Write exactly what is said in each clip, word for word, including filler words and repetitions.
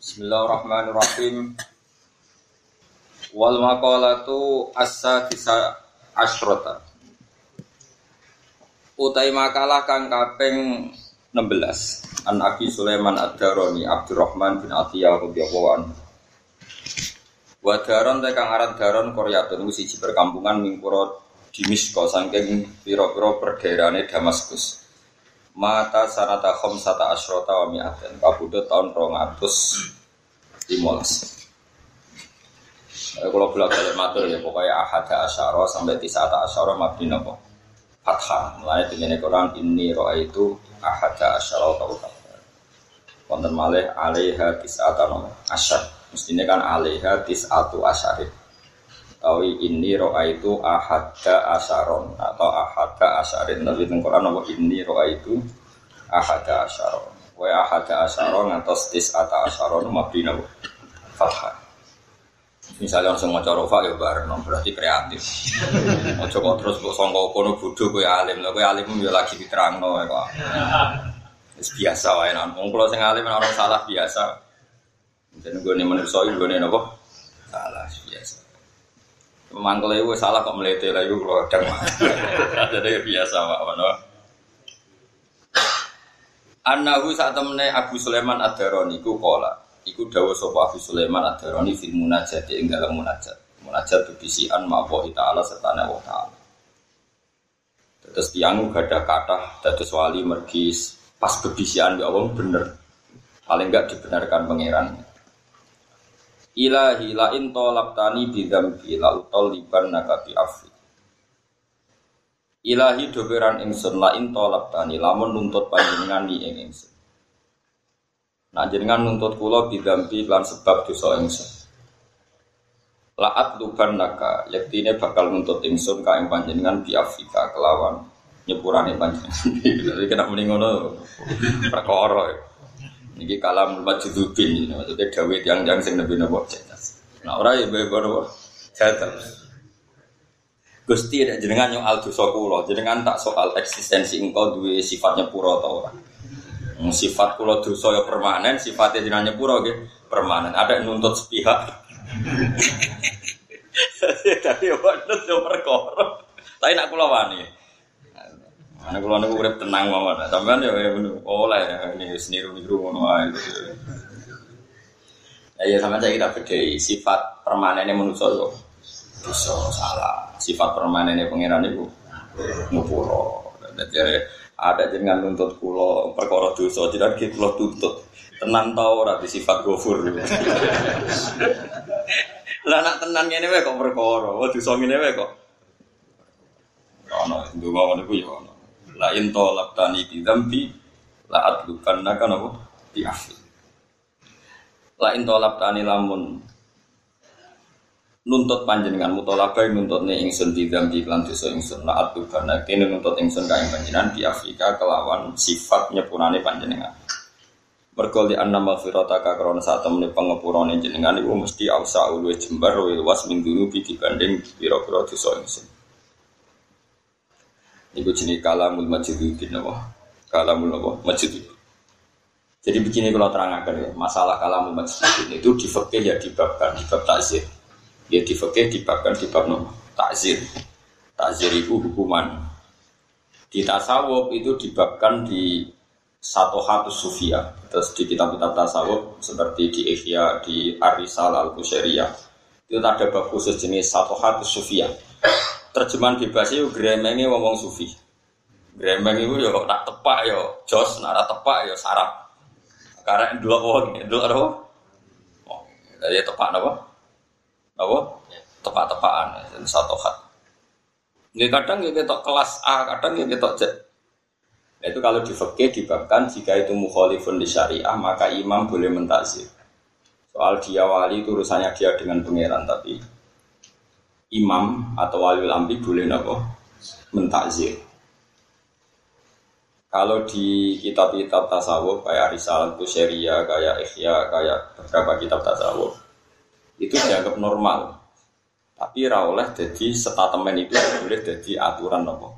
Bismillahirrahmanirrahim. Wal maqalatu as-sadisa asyrata. Utai makalah kang kaping enam belas an Abi Sulaiman Ad-Darani Abdurrahman bin Athiyah radhiyallahu anhu. Wa daron ta kang aran daron Qaryatun siji perkampungan ning kura Dimisqa saking pira-pira perdaerane Damaskus. Mata sanata khamsata asyrata wa mi'atan kabudut tahun dua ratus lima belas. Kalau bolak-balik matur ya pokoknya ahada asyara sampai tisata asyara mabni napa fathah. Mulane dene Quran inni raaitu ahada asyara tawaka. Wonten malih alaiha tisata asyar. Mestine kan alaiha tisatu asyari. Tawi inni ra'aitu ahadda asharon atau ahadda asharin tapi teng Quran apa inni ra'aitu ahadda asharon wa ahadda asharon ngantos tis'ata asharon mabni napa fathah. Misalnya langsung maca rofa ya bareng berarti kreatif. Aja kok terus kok sangka kono bodho kowe alim lho kowe alimmu ya lagi diterangno kok. Wis biasa wae nang wong kula sing alim ora salah biasa. Jenenge gone menungso iki gone napa salah biasa. Mangkle iku salah kok mlete lha iku kula kadang. Dadi biasa wae ngono. Anahu sak temene Abu Sulaiman Ad-Darani iku kala. Iku dawuh sapa Abu Sulaiman Ad-Darani fil munajat ing dalem munajat. Munajat bisian ma'wa ta'ala serta Allah Ta'ala. Terus tiyang gadah kathah dados wali mergi pas bebisian ya Allah bener. Paling enggak dibenarkan pangeran. Ilahi la in tolabtani bidzambi la utallibannaka bi afwi. Ilahi doberan ingsun la in tolabtani lamun nuntut panjenengan ing ingsun. Nah jenengan nuntut kula bidzambi lan sebab dosa ingsun. La atlubannaka yektine bakal nuntut ingsun ka ing panjenengan bi afwi ka kelawan nyepurane panjenengan. Iki kena muni ngono perkara. Niki kalam majdzubin ini maksudnya dawuh tiyang-tiyang sing nembe napa cetas. Nah ora ya boro cetas. Gusti nek jenengan nyoal dosa kula, jenengan tak soal eksistensi engko duwe sifatnya pura ta ora. Sifat kula dosa ya permanen, sifatnya jenengan pura nggih permanen. Ada nuntut sepihak. Tapi wonten yo perkara. Tapi nek kula wani ana kula niku urip tenang mawon. Sampeyan ya oleh ini seniru-niru ngono ae. Lah ya sampeyan saiki tak bedheki sifat permanene manusa kok dosa salah. Sifat permanene pangeran niku ngopuro. Dadi ada jenengan nuntut kula perkara dosa tidak kula tuntut. Tenan ta ora di sifat Ghafur. Lah nak tenan ngene wae kok perkara, dosa ngene wae kok. Ana ndonga niku ya. La in tolabtani bi dzambi la atlubannaka bi afwi. La in tolabtani lamun nuntut panjenengan mutolabai nuntutne ingsun bi dzambi lan dosa ingsun la atlubannaka kene nuntut ingsun ka ing panjenengan bi afwi ka kelawan sifat nyepurane panjenengan. Mergo li anna maghfirataka karena satemene pangapurane jenengan iku mesti ausa luwih jembar luwih luas min dunubi dibanding pira-pira dosa ingsun. Iku jenis kalamul majdzubin Allah. Kalamul Allah majdzubin. Jadi begini kalau terangkan ya, masalah kalamul majdzubin itu di fikih ya di bab di bab ta'zir. Ya di fikih di bab di bab no ta'zir. Ta'zir itu hukuman. Di tasawuf itu dibabkan di Shatohatus Sufiyah. Terus di kitab-kitab tasawuf seperti di Ihya, di Ar-Risalah Al-Qusairiyah. Itu ada bab khusus jenis Shatohatus Sufiyah. Terjemahan bebas itu gremengnya ngomong sufi. Gremeng itu ya nak tepak ya jos, nak ora tepak ya sarap. Karena dua orang, dua orang. Oh, jadi tepak apa? Apa? Tepak-tepakan, satu hat. Ini kadang kita kelas A, kadang kita C. Itu kalau di fikih dibabkan jika itu mukhalifun li syariah maka imam boleh mentakzir. Soal dia wali itu urusannya dia dengan pangeran tapi imam atau waliul amri boleh napa mentakzir. Kalau di kitab-kitab tasawuf kayak Risalah Al-Qusairiyah, kayak Ihya, kayak beberapa kitab tasawuf itu dianggap normal. Tapi ra oleh jadi statement itu boleh jadi aturan napa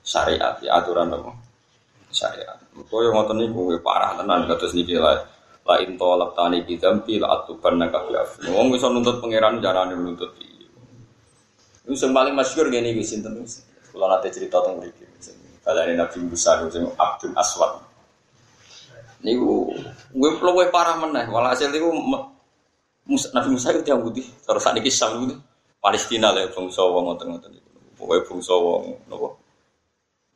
syariat, aturan napa syariat. Koyo ngoten niku parah tenan kados niki lha. la intolak tani bidampi la atuban nakabiaf. Ngomong bisa nuntut pangeran carane nuntut iki. Iku sing paling masyhur ngene iki sinten wis. Kula nate cerita teng mriki. Kalane Nabi Musa jeneng Abdul Aswad. Niku nggih luwih parah meneh. Walhasil niku Nabi Musa itu yang putih, terus saat ini kisah itu Palestina lah, bangsa wong ngoten-ngoten itu. Pokoknya bangsa wong, nopo,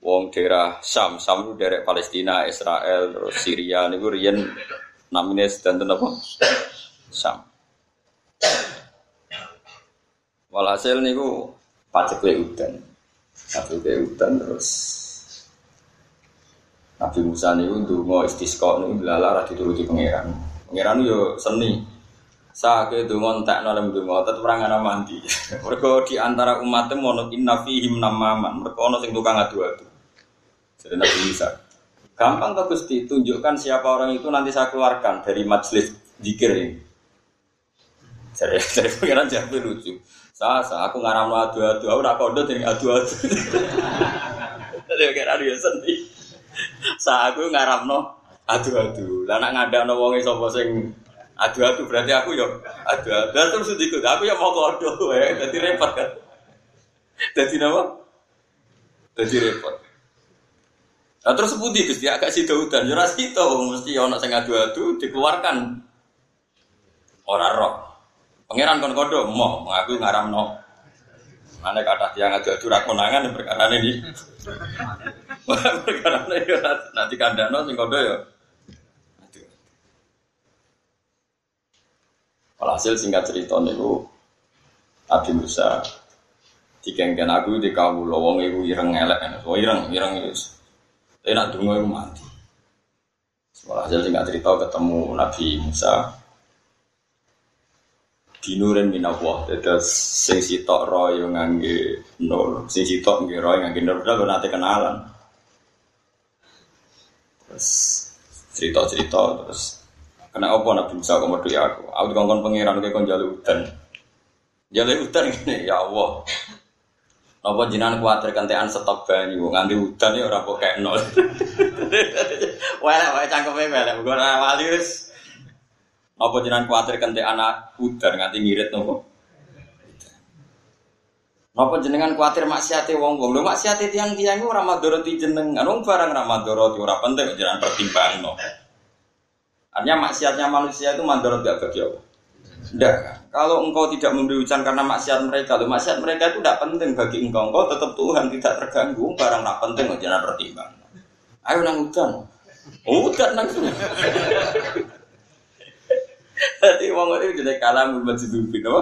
wong daerah Syam, Syam itu daerah Palestina, Israel, terus Syria, niku riyen namine sedanten nopo Syam. Walhasil niku pacekle udan, pacekle udan terus Nabi Musa niku ndonga istisqa niku lalah ra dituruti pangeran. Pangeran yo seni. Saat itu ngontak nolem dungo, tetap orang nggak mandi. Mereka di antara umatnya monok innafihim namaman. Mereka ono sing tukang adu-adu. Jadi Nabi Musa, gampang kok Gusti, tunjukkan siapa orang itu nanti saya keluarkan dari majelis dzikir ini. Jadi jadi pikiran jadi lucu. Sa sa aku ngaramno adu-adu, aku nak kondo dening adu-adu. Jadi pikiran dia sendiri. Sa aku ngaramno adu-adu. Lah nak ngadakno wong sapa sing adu-adu berarti aku ya adu-adu terus ikut aku ya mau kodo ya jadi repot kan jadi nama jadi repot nah, terus putih Gusti agak sida-udan ya rasito mesti ana sing adu-adu dikeluarkan ora roh pangeran kon kodo moh aku ngaramno ana kathah tiyang adu-adu ra konangan perkarane iki perkarane yo nanti kandhano sing kodo ya. Alhasil singkat cerita niku Nabi Musa dikengken aku dikawula wong iku ireng elek ana. Oh ireng, ireng wis. Tenan dungo iku mati. Alhasil singkat cerita ketemu Nabi Musa dinuren minawah. Dados sing sitok ro yo ngangge nur. Sing sitok nggih ro ngangge nur dal nate kenalan. Terus cerita-cerita terus kena apa Nabi Musa kok medhi aku. Aku dikongkon pangeran kok kon njaluk udan. Njaluk udan ngene ya Allah. Napa jenengan kuwatir kentekan stok banyu nganti udan ya ora kok kekno. Wae wae cangkeme melek engko ora wali wis. Napa jenengan kuwatir kentekan udan nganti ngirit nopo? Napa jenengan kuwatir maksiate wong-wong. Lho maksiate tiyang-tiyang iku ora madharati jenengan. Wong barang ra madharati ora penting jenengan pertimbangno. Artinya maksiatnya manusia itu mandorot gak bagi Allah. Tidak. Kalau engkau tidak memberi hujan karena maksiat mereka, loh maksiat mereka itu tidak penting bagi engkau. Engkau tetap Tuhan tidak terganggu. Barang tidak penting loh jangan pertimbang. Ayo nang hujan. Hujan nang. Jadi wong itu jadi kalah membuat hidup itu.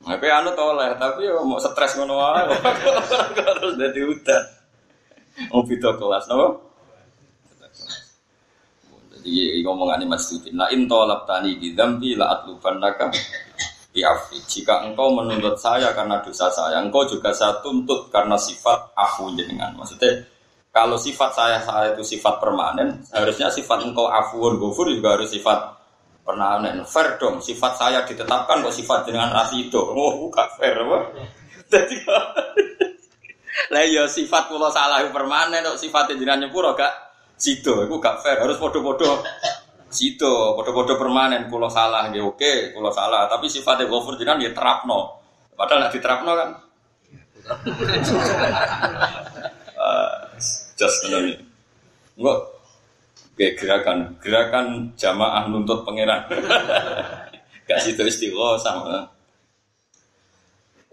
Tapi anu tau lah. Tapi mau stres ngono wae. Harus jadi hujan. Mau video kelas, no? Jadi ngomongan ini masjid. La intolak tani bidampi la atluban naka biafi. Jika engkau menuntut saya karena dosa saya, engkau juga saya tuntut karena sifat afu jenengan. Maksudnya kalau sifat saya saya itu sifat permanen, harusnya sifat engkau afuun gofur juga harus sifat permanen. Fair dong. Sifat saya ditetapkan kok sifat jenengan rasido. Oh, bukan fair. Jadi lah ya sifat kula salah permanen kok sifat jenengan nyepuro gak sido, aku gak fair, harus podo-podo sido, podo-podo permanen kalau salah, ya oke, kalau salah tapi sifatnya gofur jenang ya terapno padahal gak diterapno kan uh, just menurut enggak, oke gerakan gerakan jamaah nuntut pangeran gak sido istiqo sama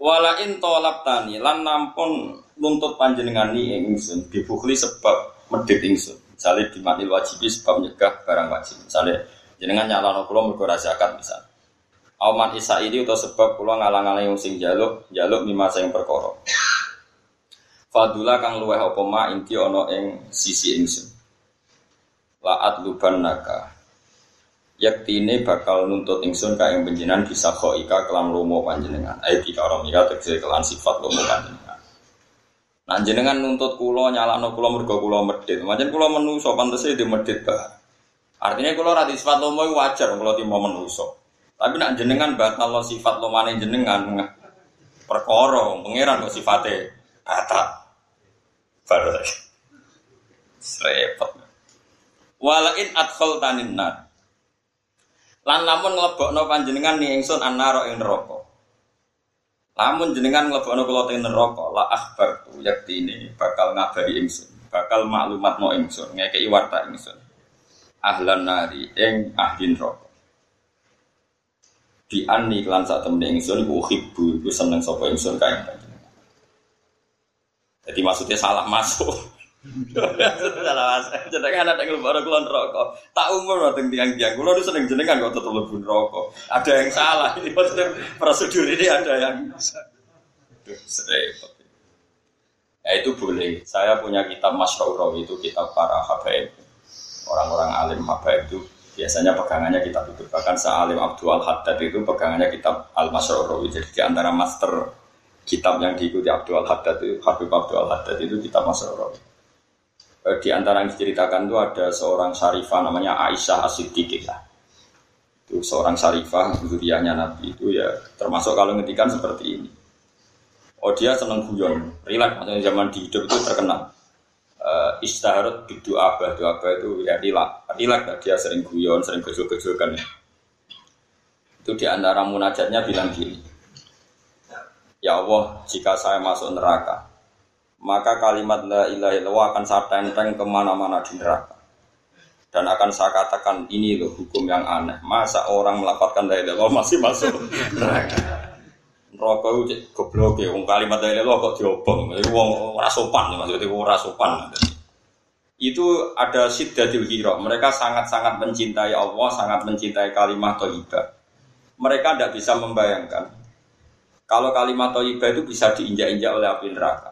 walain tolap tani, lan nampun nuntut panjenengan ni ingsun dibukli sebab medit ingsun misalnya dimanil wajibi sebab nyegah barang wajib misalnya jenengan nyalano kula mergo zakat misal auman isa ini atau sebab kula ngalang-alang yang sing jaluk jaluk mimasa yang perkara fadula kang luweh apa ma inti ana ing sisi ingsun laat luban naga yaktine bakal nuntut ingsun ka ing panjenengan bisa khoika kelam lomo panjenengan ai dikaromika tegese kelan sifat lomo panjenengan. Nah, jenengan nuntut kula nyalakno kula mergo kula medhit. Pancen kula menungso pantese di medhit bae. Artinya kula ra di sifat lomo iku wajar kula timo menungso. Tapi nek jenengan batal sifat lomane jenengan perkara pangeran kok sifate batal. Baru repot. Walain adkhal taninnar. Lan lamun nglebokno panjenengan ni ingsun annara ing neraka. Lamun jenengan nglebokno kula teng neraka, la akhbar tu yaktine bakal ngabari ingsun, bakal maklumatno ingsun, ngekeki warta ingsun. Ahlan nari ing ahli neraka. Di anni lan sak temene ingsun iku hibbu, iku seneng sapa ingsun kae. Jadi maksudnya salah masuk. Salah mas, jenengan ada yang baru keluar rokok. Tak umur mateng tiang-tiang. Kulo itu seneng jenengan kok tetep lebur rokok. Ada yang salah. Ini maksudnya prosedur ini ada yang repot. Ya itu boleh. Saya punya kitab Masyrawi itu kitab para habaib. Orang-orang alim habaib itu biasanya pegangannya kitab itu. Bahkan se-alim Abdul Haddad itu pegangannya kitab Al-Masyrawi. Jadi di antara master kitab yang diikuti Abdul Haddad itu Habib Abdul Haddad itu kitab Masyrawi. Di antara yang diceritakan itu ada seorang syarifah namanya Aisyah As-Siddiqah. Itu seorang syarifah zuriyahnya Nabi itu ya termasuk kalau ngetikan seperti ini. Oh dia senang guyon, rileks maksudnya zaman di hidup itu terkenal. Uh, Istaharut bidu abah, bidu abah itu ya rileks, rileks dia sering guyon, sering gejol-gejolkan. Itu di antara munajatnya bilang gini. Ya Allah, jika saya masuk neraka, maka kalimat la ilaha illallah akan saya tenteng kemana-mana di neraka. Dan akan saya katakan ini loh hukum yang aneh. Masa orang melafalkan la ilaha illallah masih masuk neraka. Neraka itu goblok ya. Kalimat la ilaha illallah kok diobong. Ora sopan maksudnya ora sopan. Itu ada siddatul hira. Mereka sangat-sangat mencintai Allah, sangat mencintai kalimat thayyibah. Mereka tidak bisa membayangkan kalau kalimat thayyibah itu bisa diinjak-injak oleh api neraka.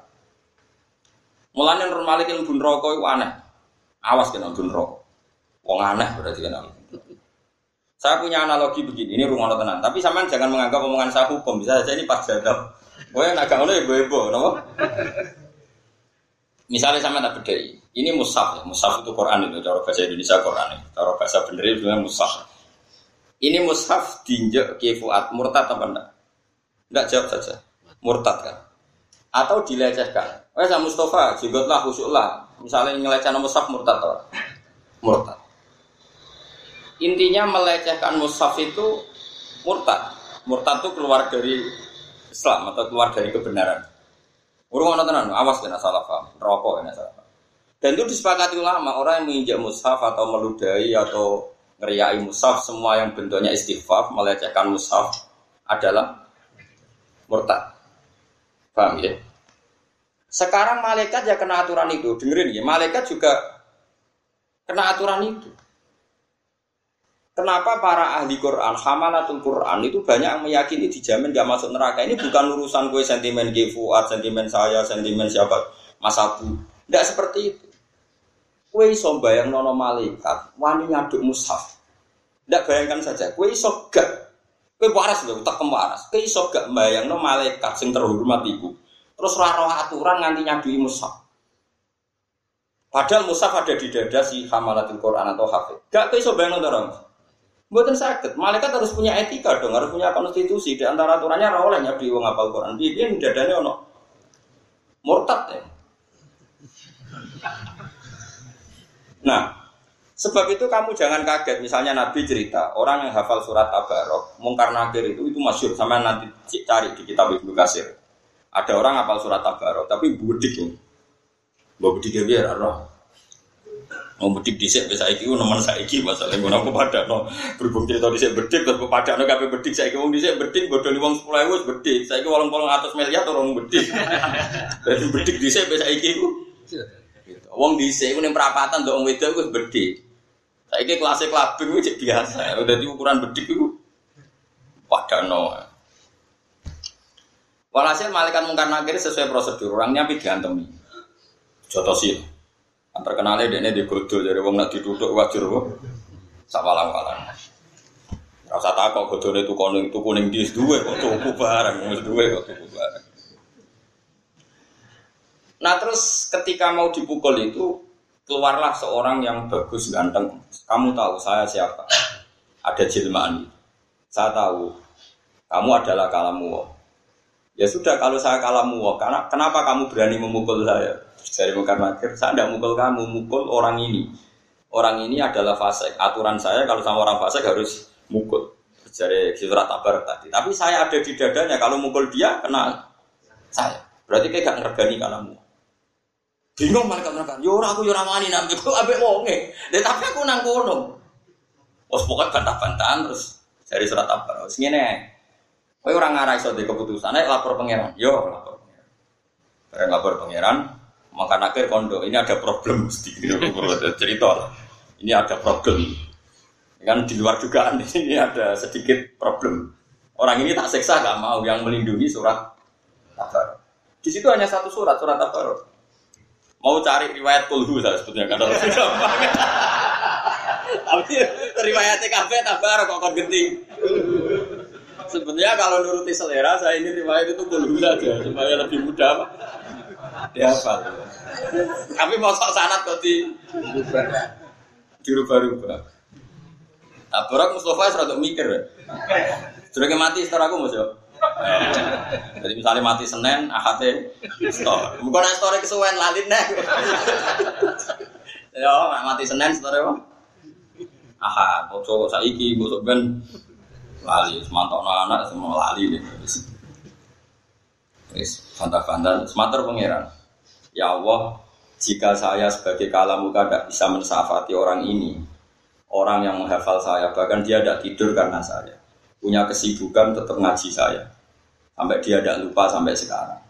Mulanya normalik ilmu neraka itu aneh. Awas kena ilmu neraka. Wong aneh berarti kena. Saya punya analogi begini, ini rungono tenan. Tapi sampean jangan menganggap omongan saya hukum, bisa saja ini pas jadab. Kowe nek gak ngono ya bebo, napa? Misale sampean tak bedheki. Ini mushaf, ya. Mushaf itu Quran itu cara bahasa Indonesia Quran. Cara bahasa bener itu mushaf. Ini mushaf diinjak ke fuad murtad apa enggak? Enggak jawab saja. Murtad kan. Atau dilecehkan. Wah, Sa Mustafa, jenggotlah, khusyuklah. Misalnya ngelecehkan mushaf murtad, toh. Murtad. Intinya melecehkan mushaf itu murtad. Murtad itu keluar dari Islam atau keluar dari kebenaran. Urung ana tenan, awas kena salah paham, rokok kena salah paham. Dan itu disepakati ulama, orang yang menginjak mushaf atau meludahi atau ngeriai mushaf, semua yang bentuknya istighfar, melecehkan mushaf adalah murtad. Paham ya? Sekarang malaikat ya kena aturan itu, dengerin ya, malaikat juga kena aturan itu. Kenapa para ahli Quran, hamalatul Quran itu banyak yang meyakini dijamin gak masuk neraka? Ini bukan urusan gue sentimen G. Fuad, sentimen saya, sentimen siapa, Mas Abu. Tidak seperti itu. Gue iso bayang nono malaikat, wani nyaduk mushaf. Tidak bayangkan saja, gue iso gak, gue waras loh, tak kemaras, gue iso gak bayang nono malaikat yang terhormat itu. Terus roh-roh aturan nganti nyadui mushaf. Padahal mushaf ada di dada si hamalatul Quran atau hafid. Gak bisa bayangin orang. Bukan sakit. Malaikat harus punya etika dong, harus punya konstitusi. Di antara aturannya roh oleh nyadui wong hafal Quran. Dia di dadanya ono murtad ya. Nah, sebab itu kamu jangan kaget. Misalnya Nabi cerita orang yang hafal surat At-Tabarok, Mungkar Nakir itu itu masyhur. Sama nanti cari di kitab Ibnu Katsir. Ada orang hafal surat At-Tabarok tapi budik ya. Mbok budik biar ora. Wong budik dhisik wis saiki ono men saiki masalahe ngono apa padakno. Berhubung cerita dhisik bedik terus padakno kabeh bedik saiki wong dhisik bedik bodoni wong sepuluh ribu wis bedik. Saiki delapan ratus miliar orang bedik. Dadi bedik dhisik wis saiki iku. Wong dhisik iku ning perapatan ndok wong wedok wis bedik. Saiki kelas klabing wis biasa. Dadi ukuran bedik iku padakno. Walhasil malaikat Mungkar Nakir sesuai prosedur, orangnya tapi diantem. Jotosin. Terkenalnya dia digodol dari wong nak diduduk wajur wong. Sawalang-walang. Rasa tak kok godole tuku ning tuku ning dis duwe kok tuku barang, wis duwe kok tuku barang. Nah terus ketika mau dipukul itu keluarlah seorang yang bagus ganteng. Kamu tahu saya siapa? Ada jelmaan. Saya tahu. Kamu adalah Kalamuwa. Ya sudah kalau saya kalah muak, karena kenapa kamu berani memukul saya? Dari Mungkar Nakir, saya tidak mukul kamu, mukul orang ini. Orang ini adalah fasik. Aturan saya kalau sama orang fasik harus mukul. Jadi surat tabar tadi. Tapi saya ada di dadanya. Kalau mukul dia kena saya. Berarti kayak gak ngergani kalamu. Bingung malaikat neraka. Yo ora aku yo ora wani nang aku ambek wonge. Lah tapi aku nang kono. Wes pokoke bantah-bantahan terus dari surat tabar. Wes ngene. Kowe ora ngara iso ndek keputusan, nek lapor pangeran. Yo lapor pangeran. Bareng lapor pangeran, maka akhir kondo ini ada problem mesti cerita. Ini ada problem. Kan di luar dugaan ini ada sedikit problem. Orang ini tak seksa gak mau yang melindungi surat tabar. Di situ hanya satu surat, surat tabar. Mau cari riwayat kulhu saya sebetulnya kan harus gampang. Tapi riwayatnya kabeh tabar kok kon genti. Sebenarnya kalau nuruti selera saya ini riwayat itu kulhu saja supaya lebih mudah. Dihafal. Tapi mosok sanad kok di dirubah-rubah. Tabarak Mustafa serada mikir. Sudah mati setor aku Mas yo. Jadi misalnya mati Senin, Ahate setor. Bukan setor kesuwen lalit nek. Yo, mati Senin setore apa? Aha, bocok saiki bocok ben lali, semantokno anak semua lali wis. Wis, pandha-pandha sematur pangeran. Ya Allah, jika saya sebagai kalamuka tidak bisa mensafati orang ini, orang yang menghafal saya, bahkan dia tidak tidur karena saya punya kesibukan tetap ngaji saya sampai dia tidak lupa sampai sekarang.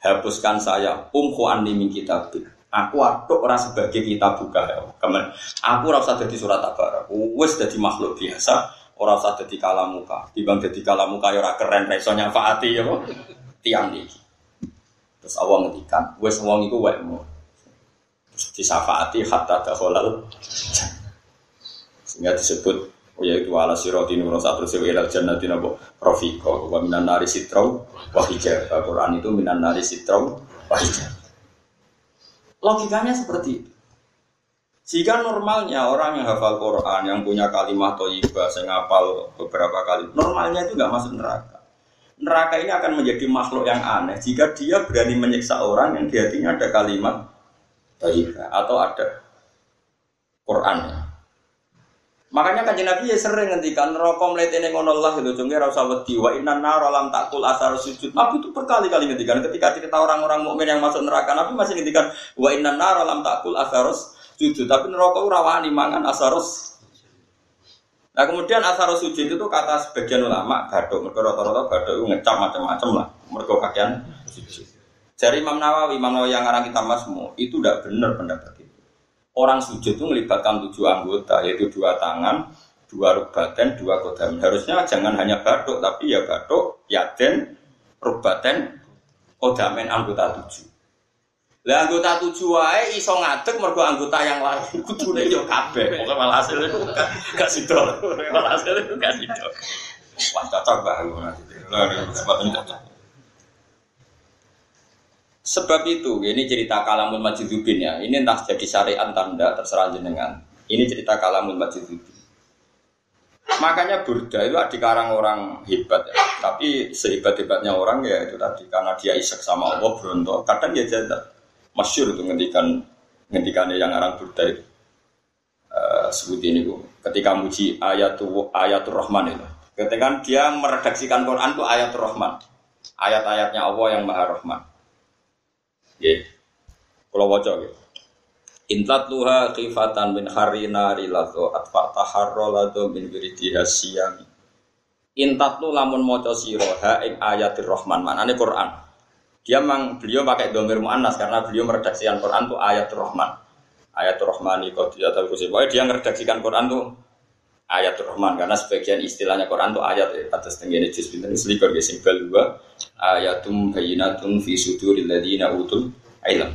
Hapuskan saya umku anlimin kitabik, aku aduk orang sebagai kitab buka ya. Kemen, aku rasa jadi surat tabar, aku wis jadi makhluk biasa, orang rasa jadi kalamuka dibang jadi kalamuka ya orang keren resonya faati ya kok tiang ini terus awang ngetikan, wis wong itu wekmu terus disafaati hatta dakholal sehingga disebut oh yaitu ala sirati nurun satu sewilal jannati nabo rafiqo wa minan nari sitrau wa hijab. Al-Qur'an itu minan nari sitrau wa hijab. Logikanya seperti itu. Jika normalnya orang yang hafal Qur'an yang punya kalimat thayyibah sing hafal beberapa kali, normalnya itu enggak masuk neraka. Neraka ini akan menjadi makhluk yang aneh jika dia berani menyiksa orang yang di hatinya ada kalimat thayyibah atau ada Qur'annya. Makanya kanjeng Nabi ya sering ngendikan neraka mletene ngono Allah itu jengke ora usah wedi wa inna nar lam taqul asar sujud. Nabi itu berkali-kali ngendikan ketika cerita orang-orang mukmin yang masuk neraka Nabi masih ngendikan wa inna nar lam taqul asar sujud tapi neraka ora wani mangan asar. Nah kemudian asar sujud itu kata sebagian ulama gaduh mergo rata-rata gaduh itu ngecap macam-macam lah mergo kakean sujud. Dari Imam Nawawi, Imam Nawawi yang ngarang kitab Mazmum itu tidak benar pendapat. Orang sujud itu melibatkan tujuh anggota, yaitu dua tangan, dua rubaten, dua kodamin. Harusnya jangan hanya batuk, tapi ya batuk, yaden, rubaten, kodamin, anggota tujuh. Lah anggota tujuh wae iso ngadeg mergo anggota yang lain kudune yo kabeh. Pokoke malah hasil itu gak sido. Malah hasil itu gak sido. Wah, cocok banget. Lah kesempatan cocok. Sebab itu, ini cerita Kalamul Majdzubin ya. Ini entah jadi syariat tanda terserah jenengan. Ini cerita Kalamul Majdzubin. Makanya Burda itu dikarang orang hebat ya. Tapi sehebat-hebatnya orang ya itu tadi karena dia isek sama Allah bronto. Kadang dia jadar. Masyhur itu ngendikan ngendikannya yang orang Burda itu. Uh, sebut ini bu. Ketika muji ayatul ayatul Rahman itu. Ketika dia meredaksikan Quran itu ayatul Rahman. Ayat-ayatnya Allah yang Maha Rahman. Nggih. Kula waca nggih. Intat luha qifatan min harina rilato atfa taharralatu min wiridiha siyami. Intat lu lamun maca sira ha ing ayatir rahman manane Quran. Dia mang beliau pakai dhamir muannas karena beliau meredaksikan Quran tuh ayatir rahman. Ayatir rahmani qadiyatan kusibah. Dia meredaksikan Quran tuh ayatir rahman karena sebagian istilahnya Quran tuh ayat atas tenggene juz pinten selikur nggih sing bal ayatum bayyinatun fi suduril ladina utul ilm.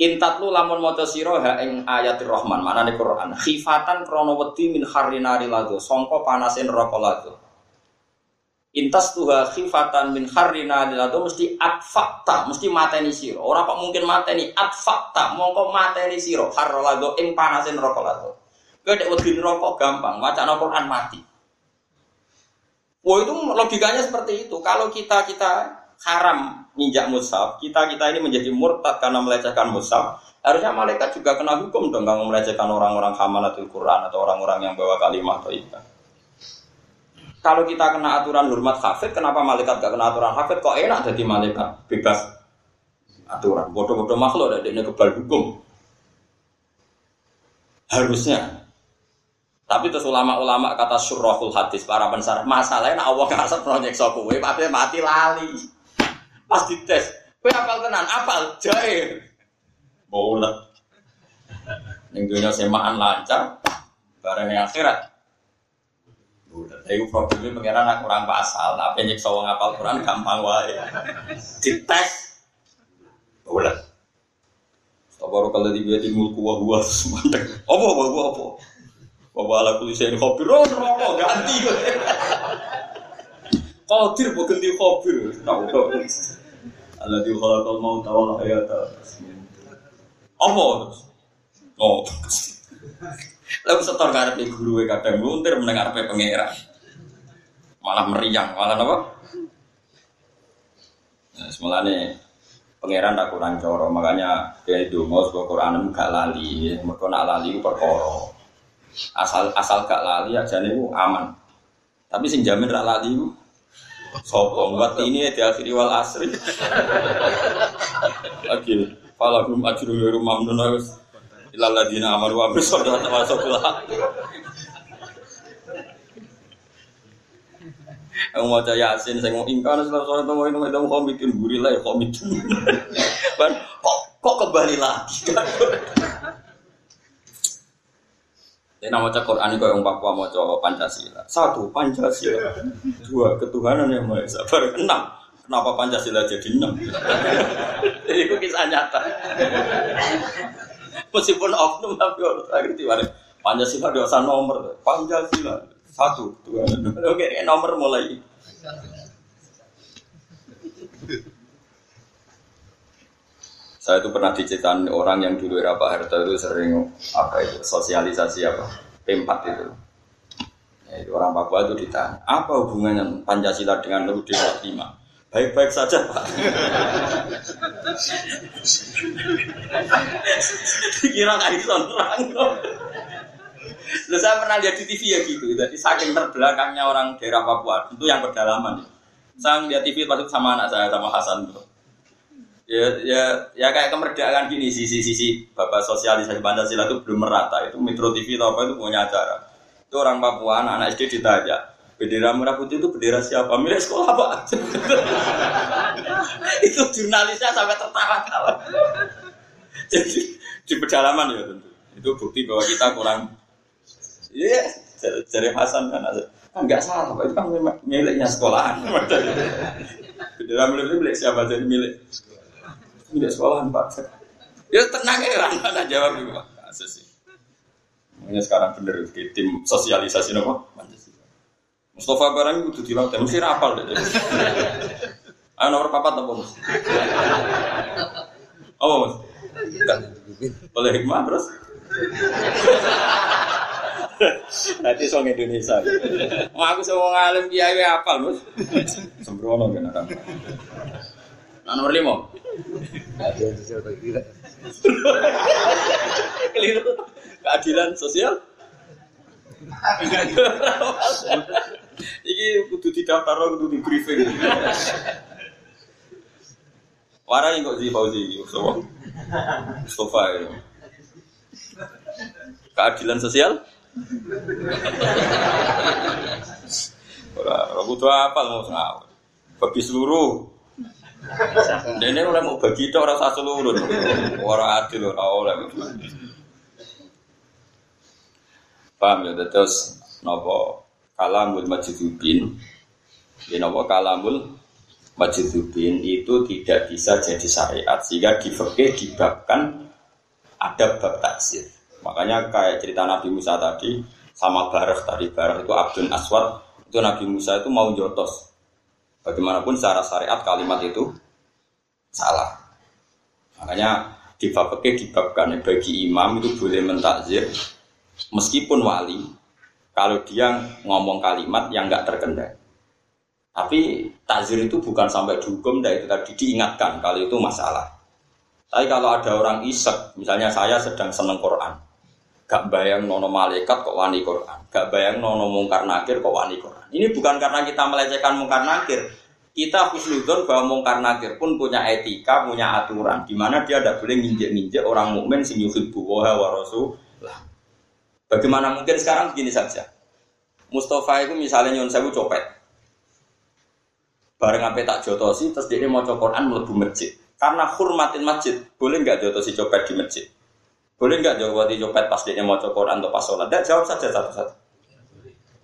Intatlu lamun maca sira ha ing ayatir rahman manane Quran khifatan krana wedi min kharinari lazo sangka panase neraka lazo. Intas tuha khifatan min kharinari lazo mesti atfakta mesti mateni sira ora kok mungkin mateni atfakta mongko mateni sira karo lazo ing panase neraka lazo. Kowe nek wedi neraka gampang wacana Quran mati. Oh itu logikanya seperti itu. Kalau kita kita haram nginjak mushaf, kita kita ini menjadi murtad karena melecehkan mushaf. Harusnya malaikat juga kena hukum dong kalau melecehkan orang-orang hamalatul Quran atau orang-orang yang bawa kalimat thayyibah. Kalau kita kena aturan hormat hafid, kenapa malaikat gak kena aturan hafid? Kok enak jadi malaikat bebas aturan? Bodoh-bodoh makhluk, adanya kebal hukum. Harusnya. Tapi terus ulama-ulama kata syurrahul hadis, para pensar, masalahnya Allah ngasih proyek sokowe, pasti mati lali. Pas dites, kowe apal tenan, apal jae. Boleh. Ning dunya semaan lancar, bareng akhirat. Saya problem pengiran aku kurang pasal, tapi nyiksa wong apal Quran gampang wae. Dites. Boleh. Sabar kalau dibiat mulku wa huwa semantek. Apa apa apa. Apa ala kulisein khabir ora ora ganti. Qadir kok ganti khabir. Allah di khalaqal maut wal hayata. Apa? Oh. Lalu setor ngarepe guru e kadang luntir meneng ngarepe pangeran. Malah meriang, malah apa? Nah, semulane pangeran tak kurang cara, makanya dia ndonga supaya Qur'an gak lali. Mergo nek lali ku perkara. Asal asal gak lali ajane ku aman. Tapi sing jamin ra lali ku sapa? Wat ini di akhir wal asri. Oke, fala hum ajrul mamnun. Ilal ladina amaru wa bisodot wasokulah. Aku mau caya asin, saya mau ingkar, setelah soal itu mau itu itu kau bikin gurila ya kau bikin. Kok kok kembali lagi? Saya nama cak Quran itu yang Papua mau coba Pancasila. Satu Pancasila, dua ketuhanan yang Maha Esa, enam. Kenapa Pancasila jadi enam? Itu kisah nyata. Meskipun oknum tapi orang tiwari Pancasila dosa nomor Pancasila satu dua oke nomor mulai saya itu pernah diceritain orang yang dulu era Pak Harto itu sering apa itu sosialisasi apa P empat itu. Ya, itu orang Papua itu ditanya apa hubungannya Pancasila dengan U U D empat puluh lima. Baik-baik saja, Pak. Dikira gak bisa orang. Loh, saya pernah lihat di T V ya gitu. Jadi saking terbelakangnya orang daerah Papua. Itu yang pedalaman. Ya. Saya lihat T V pas sama anak saya, sama Hasan. Bro. Ya, ya, ya kayak kemerdekaan gini. Sisi-sisi Bapak Sosialisasi Pancasila itu belum merata. Itu Metro T V atau apa itu punya acara. Itu orang Papua, anak S D ditanya. Bendera merah putih itu bendera siapa? Milik sekolah, Pak. Itu jurnalisnya sampai tertawa-tawa. Jadi di pedalaman ya tentu. Itu bukti bahwa kita kurang. Iya, yeah, dari Hasan kan enggak salah, Pak. Itu kan miliknya sekolahan. Bendera merah putih milik siapa? Jadi milik milik sekolahan, Pak. Ya tenang ya, Rana jawab itu, Pak. Asas sih. Makanya sekarang bener di tim sosialisasi nopo. Mustafa barang itu kudu dilatih, mesti rapal deh. Ayo nomor papat apa, Mas? Apa, Mas? Boleh hikmah terus? Nanti song Indonesia. Wah, aku seorang alim kiai apal, Mas. Sembrono kan orang. Nah, nomor lima. Keliru. Keadilan sosial. Iki kudu didaftar kudu di briefing. Warane kok di Fauzi iki sopo? Sofa. Keadilan sosial? Ora, kudu apa ngono awak. Bagi seluruh. Dene ora mau bagi tok ora seluruh. Ora adil ora oleh. Paham ya, terus nopo kalamul majdzubin, ya nopo kalamul majdzubin itu tidak bisa jadi syariat sehingga di fikih dibabkan ada bab taksir. Makanya kayak cerita Nabi Musa tadi sama Barah tadi, Barah itu Abdun Aswad itu Nabi Musa itu mau jotos. Bagaimanapun secara syariat kalimat itu salah. Makanya di bab fikih dibabkan bagi imam itu boleh mentakzir. Meskipun wali, kalau dia ngomong kalimat yang nggak terkendali, tapi takzir itu bukan sampai dihukum, dari itu tadi diingatkan kalau itu masalah. Tapi kalau ada orang isek, misalnya saya sedang seneng Quran, Gak bayang nono malaikat kok wani Quran. Gak bayang nono mungkar nakir kok wani Quran. Ini bukan karena kita melecehkan mungkar nakir. Kita husnudzon bahwa mungkar nakir pun punya etika, punya aturan. Di mana dia tidak boleh nginjek-nginjek orang mukmin sing yuhibbu wa rasulah. Bagaimana mungkin sekarang begini saja. Mustafa itu misalnya nyuwun sewu copet. Bareng sampai tak jotosi terus dia mau maca Quran mlebu masjid. Karena hormatin masjid, boleh enggak jotosi copet di masjid? Boleh enggak jawab di copet pas dia mau Quran atau pas sholat? Enggak, jawab saja satu-satu.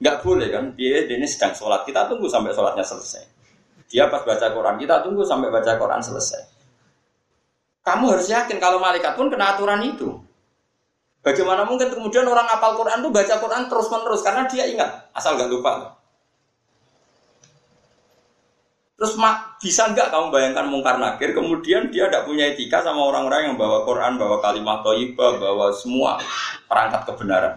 Enggak boleh kan? Dia ini sedang sholat, kita tunggu sampai sholatnya selesai. Dia pas baca Quran, kita tunggu sampai baca Quran selesai. Kamu harus yakin kalau malaikat pun kena aturan itu. Bagaimana mungkin kemudian orang hafal Quran itu baca Quran terus-menerus? Karena dia ingat, asal enggak lupa. Terus bisa enggak kamu bayangkan mungkar nakir kemudian dia tidak punya etika sama orang-orang yang bawa Quran, bawa kalimat thayyibah, bawa semua perangkat kebenaran.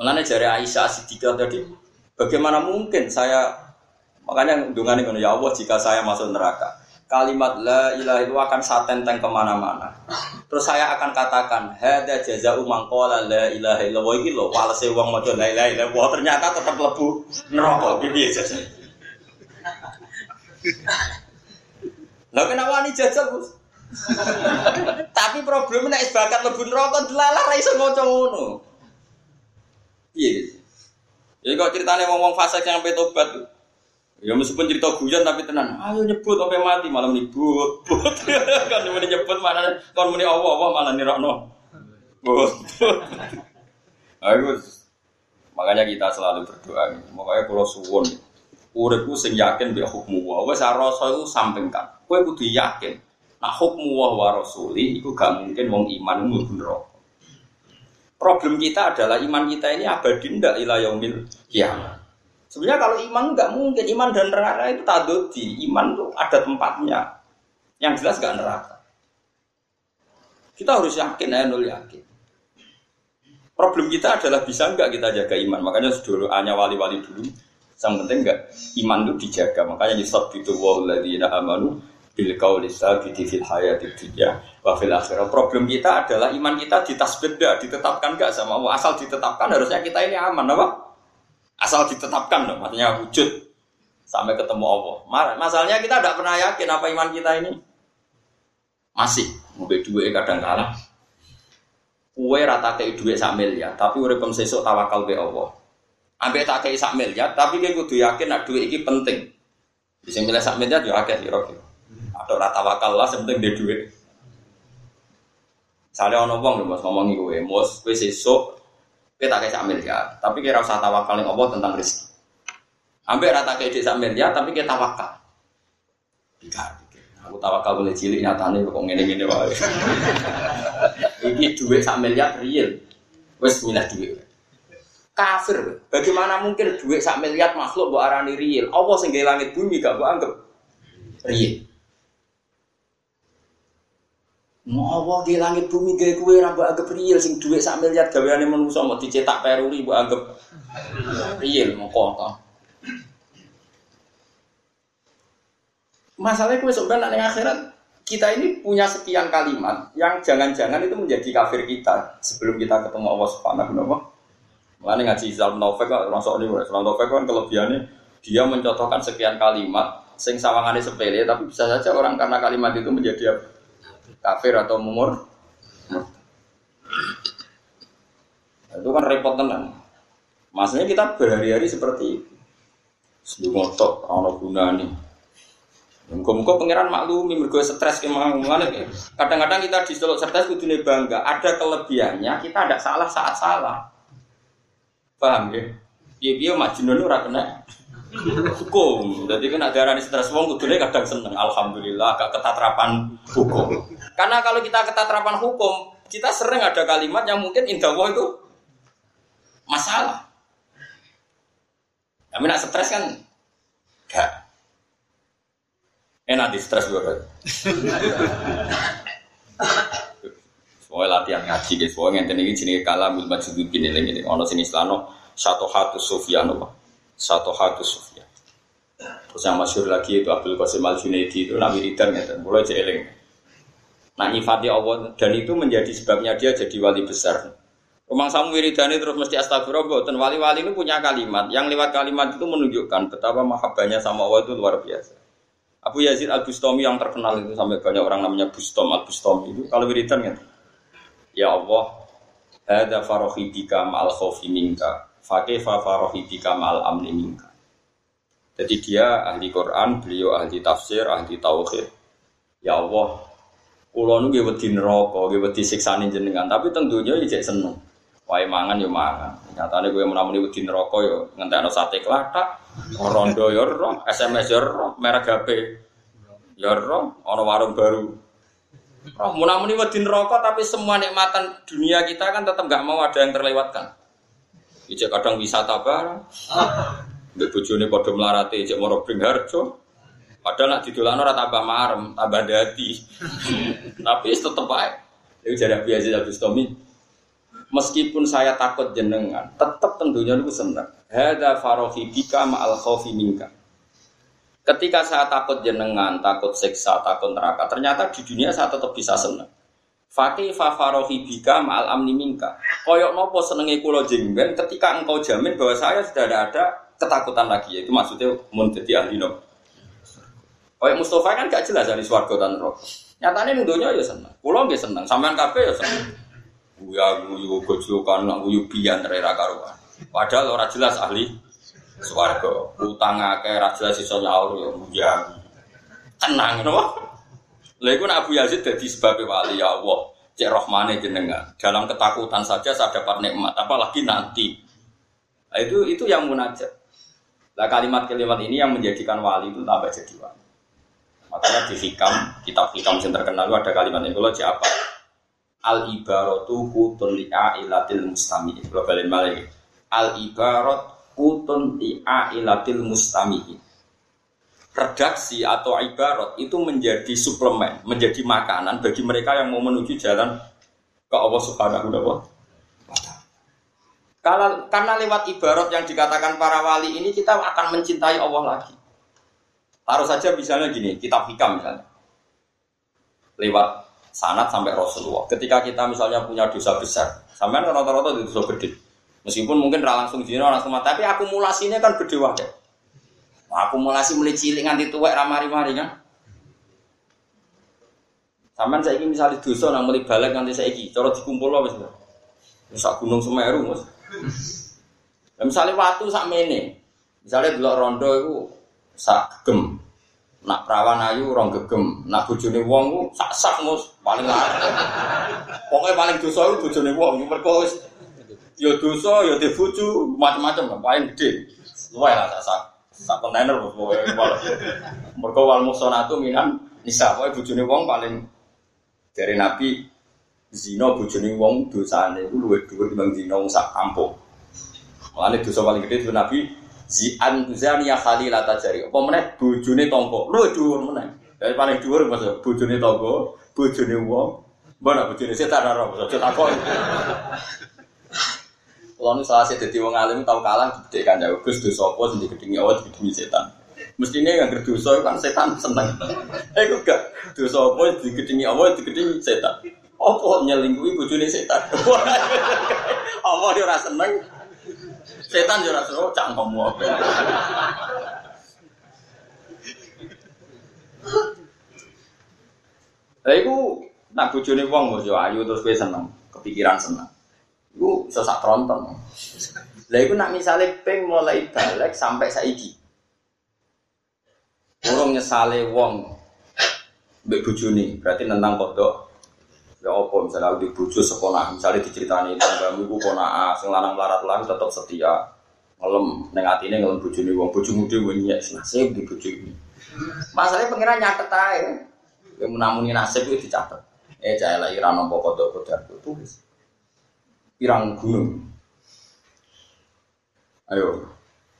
Mulane jare Aisyah Siddiqah tadi, bagaimana mungkin saya, makanya ndungane ngono, ya Allah jika saya masuk neraka, kalimat la ilaha illallah akan saya tenteng kemana-mana. Terus saya akan katakan, hadza jazaa'u man qala la ilaha illallah iki lho, walese wong maca la ilaha illallah ternyata tetap mlebu neraka piye jajane. Lah kena wani jajal, Gus. Tapi problemnya nek bakat mlebu neraka delalah ra iso maca ngono. Piye? Ya kok critane wong-wong fasik yang sampe tobat. Ya meskipun cerita guyon tapi tenan. Ayo nyebut sampe mati malam nyebut. Kan muni nyebut malah kon muni Allah-Allah malah nirokno. Ayo Gus. Makanya kita selalu berdoa. Makanya kula suwun uripku sing yakin mek hukmu wa wis rasa iku sampingkan. Kowe kudu yakin nek hukmu wa rasuli iku gak mungkin wong iman mlebu neraka. Problem kita adalah iman kita ini abadi ndak ila yaumil kiamat. Sebenarnya kalau iman enggak mungkin iman dan neraka itu tadudi. Iman tuh ada tempatnya. Yang jelas enggak neraka. Kita harus yakin ya nol yakin. Problem kita adalah bisa enggak kita jaga iman. Makanya seduluannya wali-wali dulu yang penting enggak iman itu dijaga. Makanya yusabbitu walladzina amanu bil qauli tsabiti fil hayatid dunya wa fil akhirah. Problem kita adalah iman kita ditasbit enggak, ditetapkan enggak sama Allah. Asal ditetapkan harusnya kita ini aman, apa? Asal ditetapkan loh, maksudnya wujud sampai ketemu Allah. Masalahnya kita enggak pernah yakin apa iman kita ini. Masih ngombe duwe kadang kalah. Kowe ra takei duwe sak miliar, tapi uripem sesuk tawakal be Allah. Ambek tak kei sak miliar, tapi kowe kudu yakin nek dhuwit iki penting. Wis milih sak miliar yo akeh kira-kira. Aduh ora tawakal lah, sing penting ndek dhuwit. Sale ono wong lho Mas ngomongi kowe, "Mus, kowe sesuk kowe tak kei sak miliar, tapi kowe ora usah tawakal ning Allah tentang rezeki." Ambek ora tak kei sak miliar, tapi kowe tawakal. Dikar. Aku tawakal oleh cilik nyatane kok ngene-ngene wae. Iki dhuwit sak miliar real. Wis milih dhuwit. Kafir, bagaimana mungkin duit sak miliar makhluk mbok arani riil? Apa sing gawe langit bumi gak mbok anggap riil? Mau apa gawe langit bumi gawe kowe ora mbok anggap riil, sing duit sak miliar gaweane manusa mbok dicetak peruri mbok anggap riil mongko to. Masalahnya kowe sok ben nek akhirat kita ini punya sekian kalimat yang jangan-jangan itu menjadi kafir kita sebelum kita ketemu Allah Subhanahu wa taala. Karena ngaji Islam Taufik kok rasa niku, Islam Taufik kan kelebihannya dia mencontohkan sekian kalimat sing sawangane sepele tapi bisa saja orang karena kalimat itu menjadi kafir atau murtad. Itu kan repot tenan. Maksudnya kita berhari-hari seperti itu. Sedulur tok ana gunane. Muga-muga pangeran maklumi mergo stres kemangane. Kadang-kadang kita diseluk stres kudune bangga, ada kelebihannya, kita ndak salah saat salah. Paham ya? Piye-piye majnun ora kena hukum. Dadi kan ajaran stres wong kudune kadang seneng. Alhamdulillah gak ketatrapan hukum. Karena kalau kita ketatrapan hukum, kita sering ada kalimat yang mungkin indah wae itu masalah. Tapi nak stres kan gak enak di stres banget. Soal latihan ngaji guys, soal ngenten iki jenenge kalamul majdubi ngene-ngene. Ono sing Islano satu hatu Sufyan apa? Satu hatu Sufyan. Terus yang masyhur lagi itu Abdul Qasim Al-Junaidi itu nami ridan ngeten. Mula aja eling. Nah nyifati Allah, dan itu menjadi sebabnya dia jadi wali besar. Umang samu wiridani terus mesti astagfirullah. Dan wali-wali itu punya kalimat, yang lewat kalimat itu menunjukkan betapa mahabbahnya sama Allah itu luar biasa. Abu Yazid Al-Bustami yang terkenal itu, sampai banyak orang namanya Bustam Al-Bustami itu, kalau wiridan gitu, ya Allah, hada farohidika ma'al khofi minka, fakefa farohidika ma'al amni minka. Jadi dia ahli Quran, beliau ahli tafsir, ahli tauhid. Ya Allah, kulo nu wedi neraka, wedi siksane jenengan, tapi tentunya isih seneng. Wae mangan yo mangan. Nyatane kowe menawa wedi neraka yo ngentekno sate klathak, rondo yo ro, S M S yo ro, merek H P yo ro, ana warung baru. Roh menawa wedi neraka tapi semua nikmatan dunia kita kan tetap enggak mau ada yang terlewatkan. Ijek kadang wisata bareng. Mbek bojone padha mlarate ijek moro Bringharjo. Padahal nak didolano ora tambah marem, tambah dadi. Tapi tetep ae. Iku jare biasa Abdus Tomi. Meskipun saya takut jenengan, tetep tentunya niku seneng. Hada farohi bika ma'al khaufi minka. Ketika saya takut jenengan, takut siksa, takut neraka, ternyata di dunia saya tetep bisa seneng. Faqih fa farohi bika ma'al amni minka. Koyok nopo senenge kula jenengan ketika engkau jamin bahwa saya sudah tidak ada ketakutan lagi. Itu maksudnya mun dadi ahli nopo. Kayak Mustafa kan gak jelas dari swarga dan neraka. Nyatane ning donya ya seneng. Kula nggih seneng, sampean kabeh ya seneng. Guya guyu gojokan nang guyu pian rera karuan. Padahal ora jelas ahli swarga. Utang akeh ora jelas iso nyaur ya guyang. Tenang to. Lha iku nek Abu Yazid dadi sebabe wali ya Allah, cek rahmane jenengan. Dalam ketakutan saja saya dapat nikmat, apalagi nanti. Nah, itu itu yang munajat. Lah kalimat-kalimat ini yang menjadikan wali itu tambah jadi wali. Makanya di hikam, kitab hikam yang terkenal itu ada kalimat yang kuloji apa? Al-ibaratu kutun li'a'ilatil mustami'in. Kalau balik balik Al-ibarat kutun li'a'ilatil mustami'in. Redaksi atau ibarat itu menjadi suplemen, menjadi makanan bagi mereka yang mau menuju jalan ke Allah Subhanahu wa Ta'ala. Karena lewat ibarat yang dikatakan para wali ini, kita akan mencintai Allah lagi. Taruh saja misalnya gini, kitab hikam misalnya. Lewat sanad sampai Rasulullah. Ketika kita misalnya punya dosa besar, sampean kan rata-rata itu dosa gede. Meskipun mungkin ra langsung zina, langsung mati, tapi akumulasinya kan gede wae. Akumulasi mulai cilik nganti tuwek ra mari-mari kan. Sampean saiki misalnya dosa nang muli balik nganti saiki, cara dikumpulno wis. Wis sak gunung Semeru, Mas. Lah misale watu sak mene. Misale delok rondo iku sak gegem, nak perawan ayu rong gegem, nak bojone wong ku sak sak mus paling larang. Pokoknya paling dosa itu bojone wong, mergo wis ya dosa ya dibojo macam-macam paling gede. Luwih lah sak sak sak kontainer pokoke. Mergo wal musonatu minan nisa, pokoke bojone wong paling dari Nabi zina bojone wong dosane iku luwih dhuwur timbang zina wong sak kampung. Mulane dosa paling gede itu Nabi Zian Zania Khalila tajari. Apa meneh bojone tangga? Luwih dhuwur meneh. Dari paling dhuwur Mas, bojone tangga, bojone wong, mbok nek bojone setan ora aja takon. Lan salah siji dadi wong alim tau kalah gede kan ya Gus dosa apa sing digedhingi awak digedhingi setan. Mestine yang dosa kan setan seneng. Eh kok gak dosa apa digedhingi awak digedhingi setan. Apa nyelingkuhi bojone setan? Apa dia ora seneng? Setan yo ora seru cangkemmu apa. Lah iku nak bojone wong yo ayu terus kowe seneng, kepikiran seneng. Iku iso sak tronton. Lah iku nak misale ping mulai balik sampai saiki. Urung nyesale wong mbek bojone, berarti nentang kodok. Ya apa misalnya aku dibujuk sekolah, misalnya diceritani tanggamu aku konaa, sing lanang melarat lalu tetap setia ngelem, neng atine ngelem bujuni wong, bujumu dia wenyak, nasib dibujuni masalahnya pengiran nyatet aja ya menamuni nasib itu dicatet eh jaya lah iran nombok kodok-kodok itu tulis pirang gunung ayo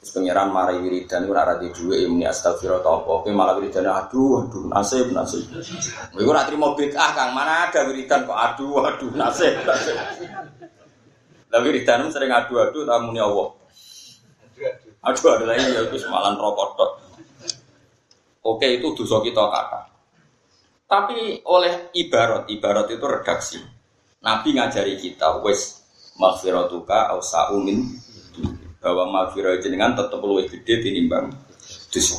terus pengiran marahi wiridan itu ada di dua imni astagfirullah taupoh tapi malah wiridannya aduh aduh nasib nasib itu ada terima bid'ah kang mana ada wiridan kok aduh aduh nasib nasib nah wiridan sering aduh aduh tamunya Allah aduh aduh lagi ya itu semalan rokok oke itu dosa kita kakak. tapi oleh ibarat. Ibarat itu redaksi. Nabi ngajari kita wes maghfiratuka ausa'u min bahwa maghfirah jenengan tetep luwih gede tinimbang dosa.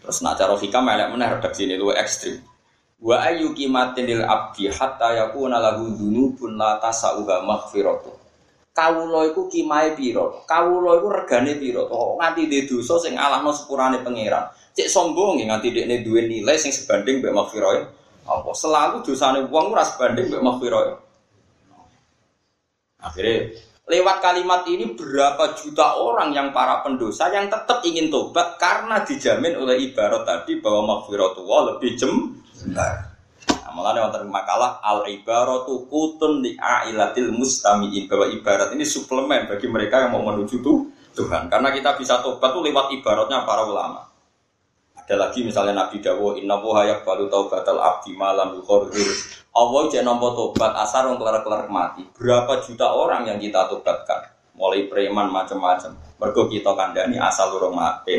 Terus nak cara fikam elek meneh redaksi ini luwih ekstrem. Wa ayyukimatil abdi hatta yakuna lahu dzunubun la tasa'uha maghfiratu. Kawula iku kimahe pira? Kawula iku regane pira? Kok nganti ndek dosa sing alahno sepurane pangeran. Cek sombong nganti ndekne duwe nilai sing sebanding mbek maghfirah. Apa selalu dosane wong ora sebanding mbek maghfirah. Akhirnya lewat kalimat ini berapa juta orang yang para pendosa yang tetap ingin tobat karena dijamin oleh ibarat tadi bahwa maghfiratullah lebih jembar. Nah, malah ada wonten makalah al ibaratu qutun li ailatil mustamiin bahwa ibarat ini suplemen bagi mereka yang mau menuju tuh Tuhan. Karena kita bisa tobat tuh lewat ibaratnya para ulama. Ada lagi misalnya Nabi dawuh innallaha yaqbalu taubatal abdi ma lam yughrir. Allah yang nampak tobat asar yang kelar-kelar mati. Berapa juta orang yang kita tobatkan, mulai preman macam-macam. Mergo kita kandani asal urung mati,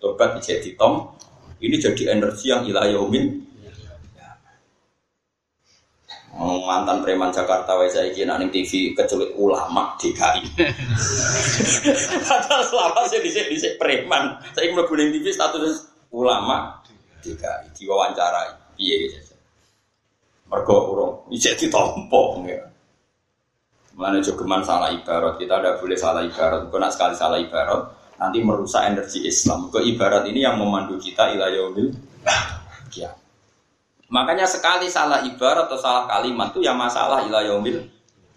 tobat dijak ditom. Ini jadi energi yang ila yaumin. Oh, mantan preman Jakarta wae saiki nek ning T V keculik ulama D K I. Padahal selama sih dhisik-dhisik preman, saiki mlebu ning T V status ulama D K I diwawancarai. Piye iki? Mergo urung ijek ditampa ya. Mane jogeman salah ibarat, kita tidak boleh salah ibarat. Kok nak sekali salah ibarat, nanti merusak energi Islam. Kok ibarat ini yang memandu kita ila yaumil qiyamah. Makanya sekali salah ibarat atau salah kalimat itu ya masalah ila yaumil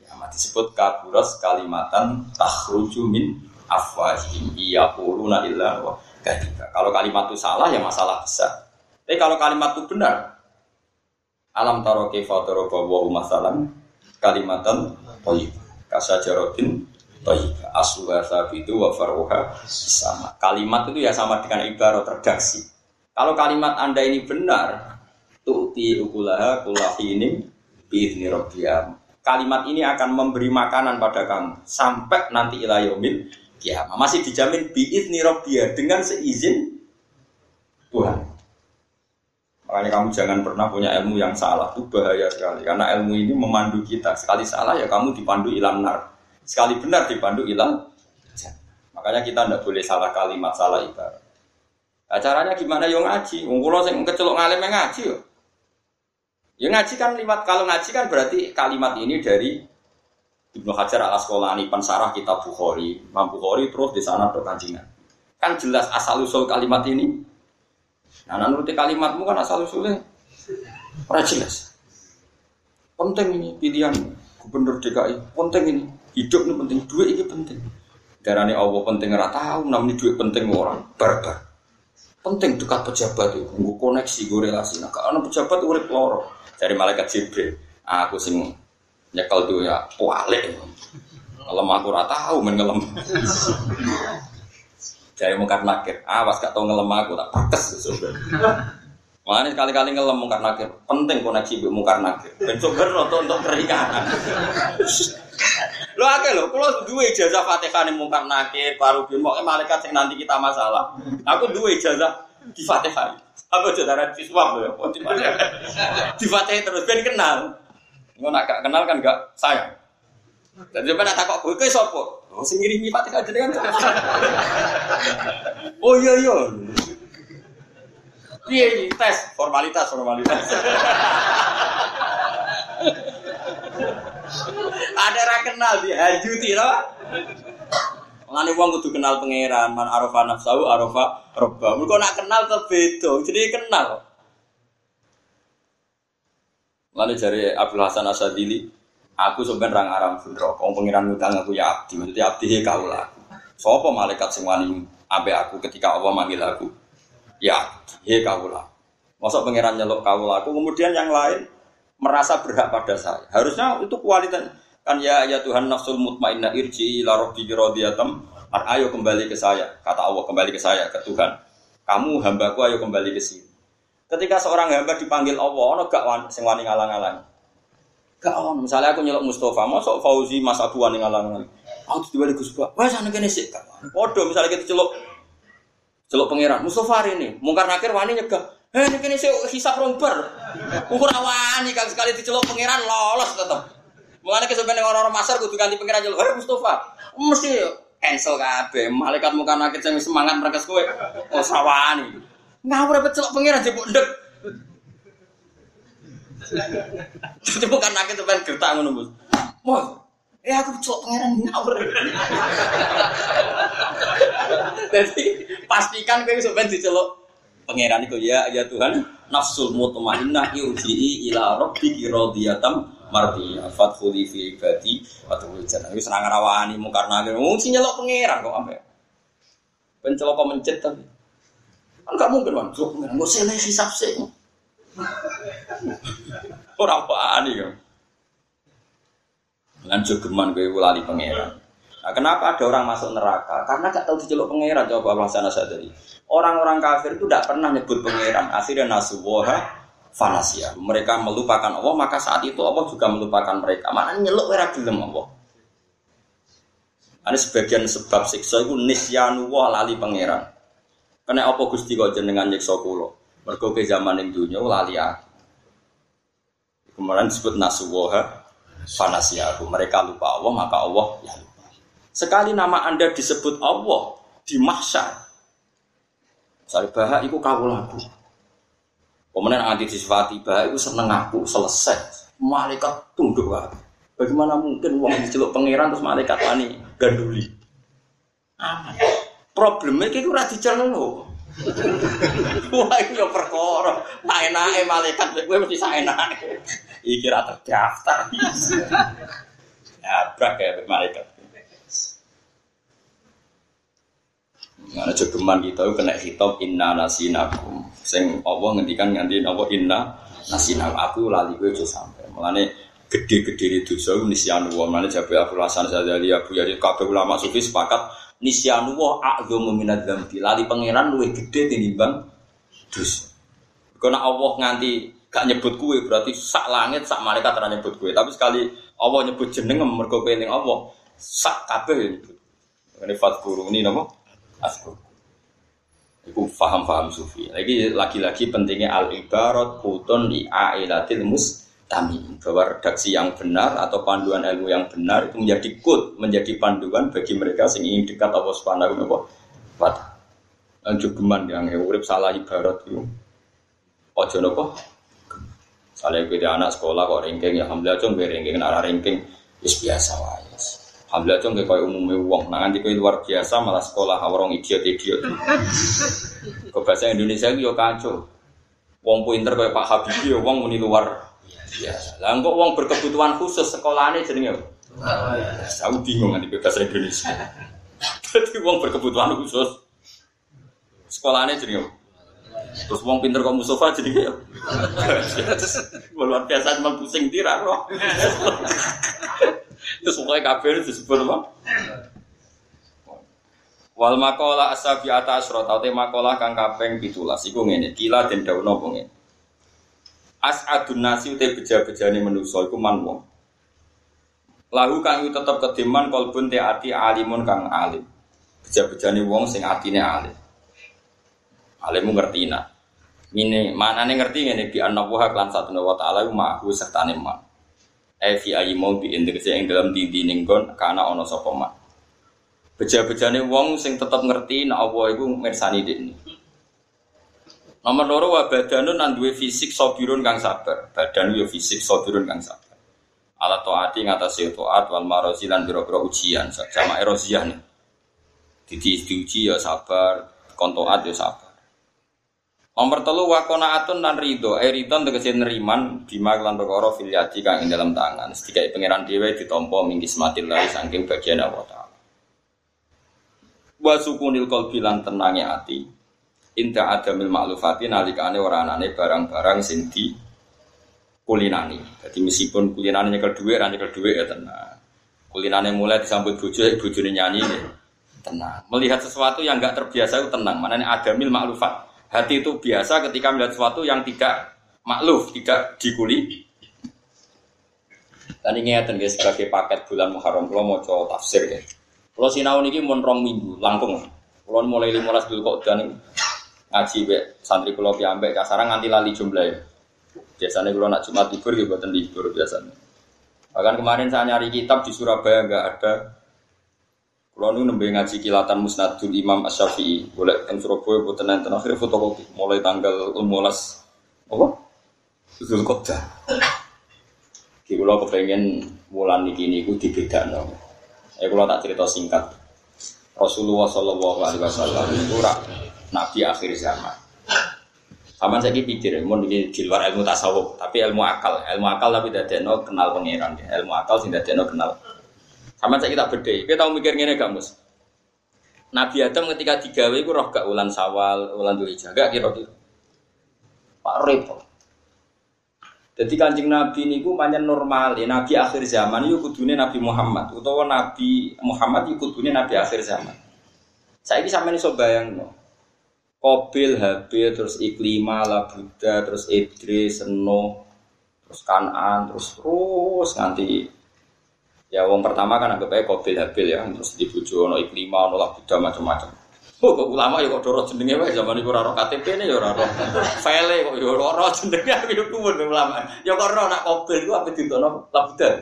qiyamah. Disebut kaburas kalimatan takhruju min afwahihim yaquluna illa wa kadhiba. Kalau kalimat itu salah ya masalah besar. Tapi kalau kalimat itu benar, alam taro kaifa daraba Allahu masalan kalimatan thayyibah kasajarotin thayyibah asluha tsabitu wa faruha sama. Kalimat itu ya sama dengan ibarat redaksi. Kalau kalimat Anda ini benar, tu'ti ukulaha kullahini bi idzni rabbiham. Kalimat ini akan memberi makanan pada kamu sampai nanti ila yaumil qiyamah. Masih dijamin bi idzni rabbiham dengan seizin Tuhan. Makanya kamu jangan pernah punya ilmu yang salah, itu bahaya sekali. Karena ilmu ini memandu kita. Sekali salah ya kamu dipandu ilan nar. Sekali benar dipandu ilan. Makanya kita tidak boleh salah kalimat, salah ibarat. Nah, caranya gimana? Yo ngaji. Kalau saya kecelok ngalim yang ngaji yo. Yo ngaji kan limat. Kalau ngaji kan berarti kalimat ini dari Ibnu Hajar Al Asqalani, pensarah kitab Bukhari, Imam Bukhari terus di sana berkancingan. Kan jelas asal usul kalimat ini. Nah, nuruti kalimatmu kan asal-usulnya ora jelas. Penting ini pilihan Gubernur D K I, penting ini hidup ini penting, duit ini penting. Darane Allah penting ora tahu, namanya duit penting orang barbar. Penting dekat pejabat itu, nggo koneksi, nggo relasi. Nek nah, ana pejabat urip loro, dari malaikat Jibril. Aku sing nyekel duwe ya walek. Ngelem aku ora tahu men ngelem. Jaya mungkar nakir, awas gak tau ngelem aku, tak pates sesudah. Makanya sekali-kali ngelem mungkar nakir, penting koneksi bu mungkar nakir. Bencok berno untuk keringanan. Lo akeh lo, kalau dua ijazah Fatihah nih mungkar nakir, baru bimbang, eh malaikat yang nanti kita masalah. Aku dua ijazah di Fatihah. Apa saudara siswa lo ya, di Fatihah. Di Fatihah terus ben kenal. Lo nak gak kenal kan gak sayang. Dan dia nak takok kowe iki sapa? Oh sing ngirimi Fatihah jenengan. Oh iya iya. Piye tes formalitas formalitas. Ada ra kenal dihajuti to. Ngene wong kudu kenal pangeran, man arafa nafsahu arafa rabbah. Mergo nak kenal tebedo, jadi kenal. Lan jare Abdul Hasan Asadili, aku sebenarnya orang Aram Fundrok, orang pengiran utang aku ya abdi, maksudnya abdi kau lah. Sopo malaikat semua ini abe aku ketika Allah manggil aku, ya abdi kau lah. Masuk pengiran nyelok kau lah. Aku kemudian yang lain merasa berhak pada saya. Harusnya itu kualitas kan ya ya Tuhan nafsul mutmainnah irji ila rabbi radhiyatam. Ayo kembali ke saya, kata Allah kembali ke saya ke Tuhan. Kamu hambaku ayo kembali ke sini. Ketika seorang hamba dipanggil Allah, ono gak sing wani ngalang-alang. Kawan, misalnya aku nyelok Mustafa, masuk Fauzi, Mas Abuan yang ngalang-ngalang. Aku tiba-tiba digusbah, wah sana kene sik kawan. Waduh, misalnya kita celok celok pangeran, Mustafa hari ini, mungkar nakir wani nyegah. Eh ini kini saya hisap romper. Ukur awani kan sekali diceluk pangeran lolos tetep. Mulane kesempenan orang-orang pasar kudu ganti pangeran jelo. Hei Mustafa, mesti cancel kabeh. Malaikat muka nakit sing semangat merkes kowe. Wes awani. Ngawur peceluk pangeran jebuk ndek. Jebuk nakit sampean gertak ngono, Gus. Wah, eh aku peceluk pangeran ngawur. Jadi pastikan kowe sampean diceluk pangeran iku ya ya Tuhan nafsul mutmainnah irji'i ila rabbiki radiyatan mardiyah fadkhuli fi ibadi atul jannah wis ra ngrawani mung karena wong sing nyeluk pangeran kok ampe pencelok mencet tapi kan gak mungkin wong sok pangeran kok sele hisab sik ora apaan iki lan jogeman kowe lali pangeran. Nah, kenapa ada orang masuk neraka? Karena gak tahu diceluk pangeran. Coba Allah sana sadari. Orang-orang kafir itu tidak pernah nyebut pangeran. Akhirnya nasubuha fanasia. Mereka melupakan Allah, maka saat itu Allah juga melupakan mereka. Mana nyeluk ora gelem Allah. Ada sebagian sebab siksa itu nisyanu wa lali pangeran. Kena apa Gusti kok jenengan nyiksa kula? Mergo ke zaman ing donya lali aku. Kemarin disebut nasubuha fanasia. Mereka lupa Allah, maka Allah ya. Sekali nama Anda disebut Allah di mahsyar. Misalnya bahak itu kawulaku. Kemudian anti disifati bahak itu seneng aku, selesai. Malaikat tunduk aku. Bagaimana mungkin uang diceluk pangeran terus malaikat wani ganduli. Aman. Problemnya itu ora diceluk. Wah itu ya perkara. Saenake malaikat kowe mesti saenake. Iki ra terdaftar. Ya brak ya malaikat. Ana jogeman kita kena hitop inna nasinakum. Sing Allah ngendikan nganti napa inna nasinakum. Aku lali kowe aja sampe. Mulane gedhe-gedhe dosa nisyanu wa mane jabe aku rasane sadari aku ya kabeh ulama sufi sepakat nisyanu wa a'dzamu minadz dzambi. Lali pangeran luwih gedhe tinimbang dosa. Kok nek Allah nganti gak nyebut kowe berarti sak langit sak malaikat ora nyebut kowe. Tapi sekali Allah nyebut jeneng mergo kowe ning Allah sak kabeh nyebut. Ngene fadhkuru ni napa? Askur. Iku faham-faham sufi. Lagi lagi-lagi pentingnya al-ibarat qutun li ailatil mustami. Bahwa redaksi yang benar atau panduan ilmu yang benar itu menjadi kut, menjadi panduan bagi mereka sing ingin dekat Allah Subhanahu wa taala. Jogeman yang urip salah ibarat itu. Aja napa? Saleh kuwi anak sekolah kok ranking ya alhamdulillah cung ranking arah ranking wis biasa wae. Alhamdulillah itu kayak umumnya uang. Nah nanti kayak luar biasa malah sekolah orang idiot-idiot. Ke bahasa Indonesia itu ya kacau. Uang pinter kayak Pak Habibie ya uang muni luar biasa. Lah kok uang berkebutuhan khusus sekolahane jenenge. Saya bingung nanti ke bahasa Indonesia. Tapi uang berkebutuhan khusus sekolahane jenenge. Terus uang pinter kok Mustafa jenenge ya. Luar biasa cuma pusing tirak loh. Terus mulai kabel disebut apa? Wal makola asabi atas rotau tema kola kang kapeng pitulas. Iku ngene kila dan daun nopongin. As adun nasi utai beja-beja ni menuso. Iku man wong. Lahu kang iku tetep kediman kolbun te ati alimun kang alim. Beja-beja ni wong sing atine alim. Alimu ngerti nak. Ini mana nih ngerti ngene bi annabuha lan satuna wa taala mahu serta neman. Evi ayi mau diintegrasi yang dalam dindi ninggon karena ono sokoman. Beja-bejane wong sing tetep ngerti nak Allah iku mirsani dene. Nomor loro wa badanu nang duwe fisik sabirun kang sabar. Badanu yo fisik sabirun kang sabar. Ala taati ngatasi taat wal marosi lan biro-biro ujian sama erosiah nih. Didi diuji yo sabar, kon taat yo sabar. Nomor telu wakona atun dan ridho. Eh ridho tegese neriman bima lan perkara fil yadi kang ing dalam tangan. Sedikae pangeran dhewe ditampa minggis matilai saking bagian Allah taala. Wa sukunil qalbi lan tenange ati. Inta adamil ma'lufati nalikane ora anane barang-barang sing di kulinani. Dadi meskipun kulinane nyekel dhuwit ra nyekel dhuwit ya tenang. Kulinane mulai disambut bojo, bojone nyanyi ya tenang. Melihat sesuatu yang enggak terbiasa itu tenang. Manane adamil ma'lufat. Hati itu biasa ketika melihat sesuatu yang tidak makluf, tidak dikuli. Dan ini ngeten guys sebagai paket bulan Muharram kula maca tafsir ya. Kula sinau niki mun rong minggu langkung. Kula mulai lima belas Dzulqa'dah niku. ngaji be santri kula piambek kasaran nganti lali jumlahe. Biasanya kula nak Jumat libur ya mboten libur biasanya. Bahkan kemarin saya nyari kitab di Surabaya enggak ada. Kula nu nembe ngaji kilatan Musnadul Imam Asy-Syafi'i, golek teng Surabaya mboten enten akhire fotokopi mulai tanggal lima belas apa? Zulqa'dah. Ki kula kepengin wulan iki niku dibedakno. Eh kula tak cerita singkat. Rasulullah sallallahu alaihi wasallam itu rak nabi akhir zaman. Saman saiki pikir mun iki di luar ilmu tasawuf, tapi ilmu akal, ilmu akal tapi dadekno kenal pangeran. Ilmu akal sing dadekno kenal. Saman saiki tak bedhe. Kowe tau mikir ngene gak, Mus? Nabi Adam ketika digawe iku roh gak wulan Syawal, wulan Dzulhijjah, gak kira-kira. Pak repot. Jadi kancing Nabi niku pancen normal, ya, Nabi akhir zaman itu kudune Nabi Muhammad, utawa Nabi Muhammad itu kudune Nabi akhir zaman. Saiki sampeyan iso bayangno. Qabil, Habil, terus Iklimah, Labuda, terus Idris, Enoh, terus Kanaan, terus terus nganti ya wong pertama kan anggap ae Qabil, Habil ya, terus dibujo ono Iklimah, ono Labuda macam-macam. Oh, kok ulama ya kok ora jenenge wae zaman iku ora ora K T P-ne ya ora ora. File kok ya ora ora jenenge aku yo kuwun ulama. Ya kok ora nak Qabil ku ape dintono Labudan.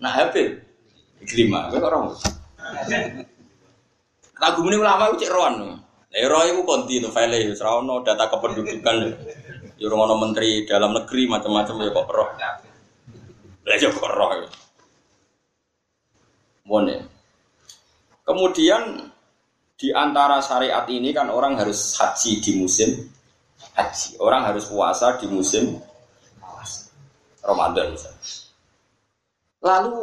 Nak Habil Iklimah kok ora ngono. Lagune ulama ku cek roan. Lah ro iku kontinu file yo ora ono data kependudukan. Yo ora ono menteri dalam negeri macam-macam ya kok ora. Lah yo kok ora. Mone. Kemudian di antara syariat ini kan orang harus haji di musim haji, orang harus puasa di musim Ramadan misalnya. Lalu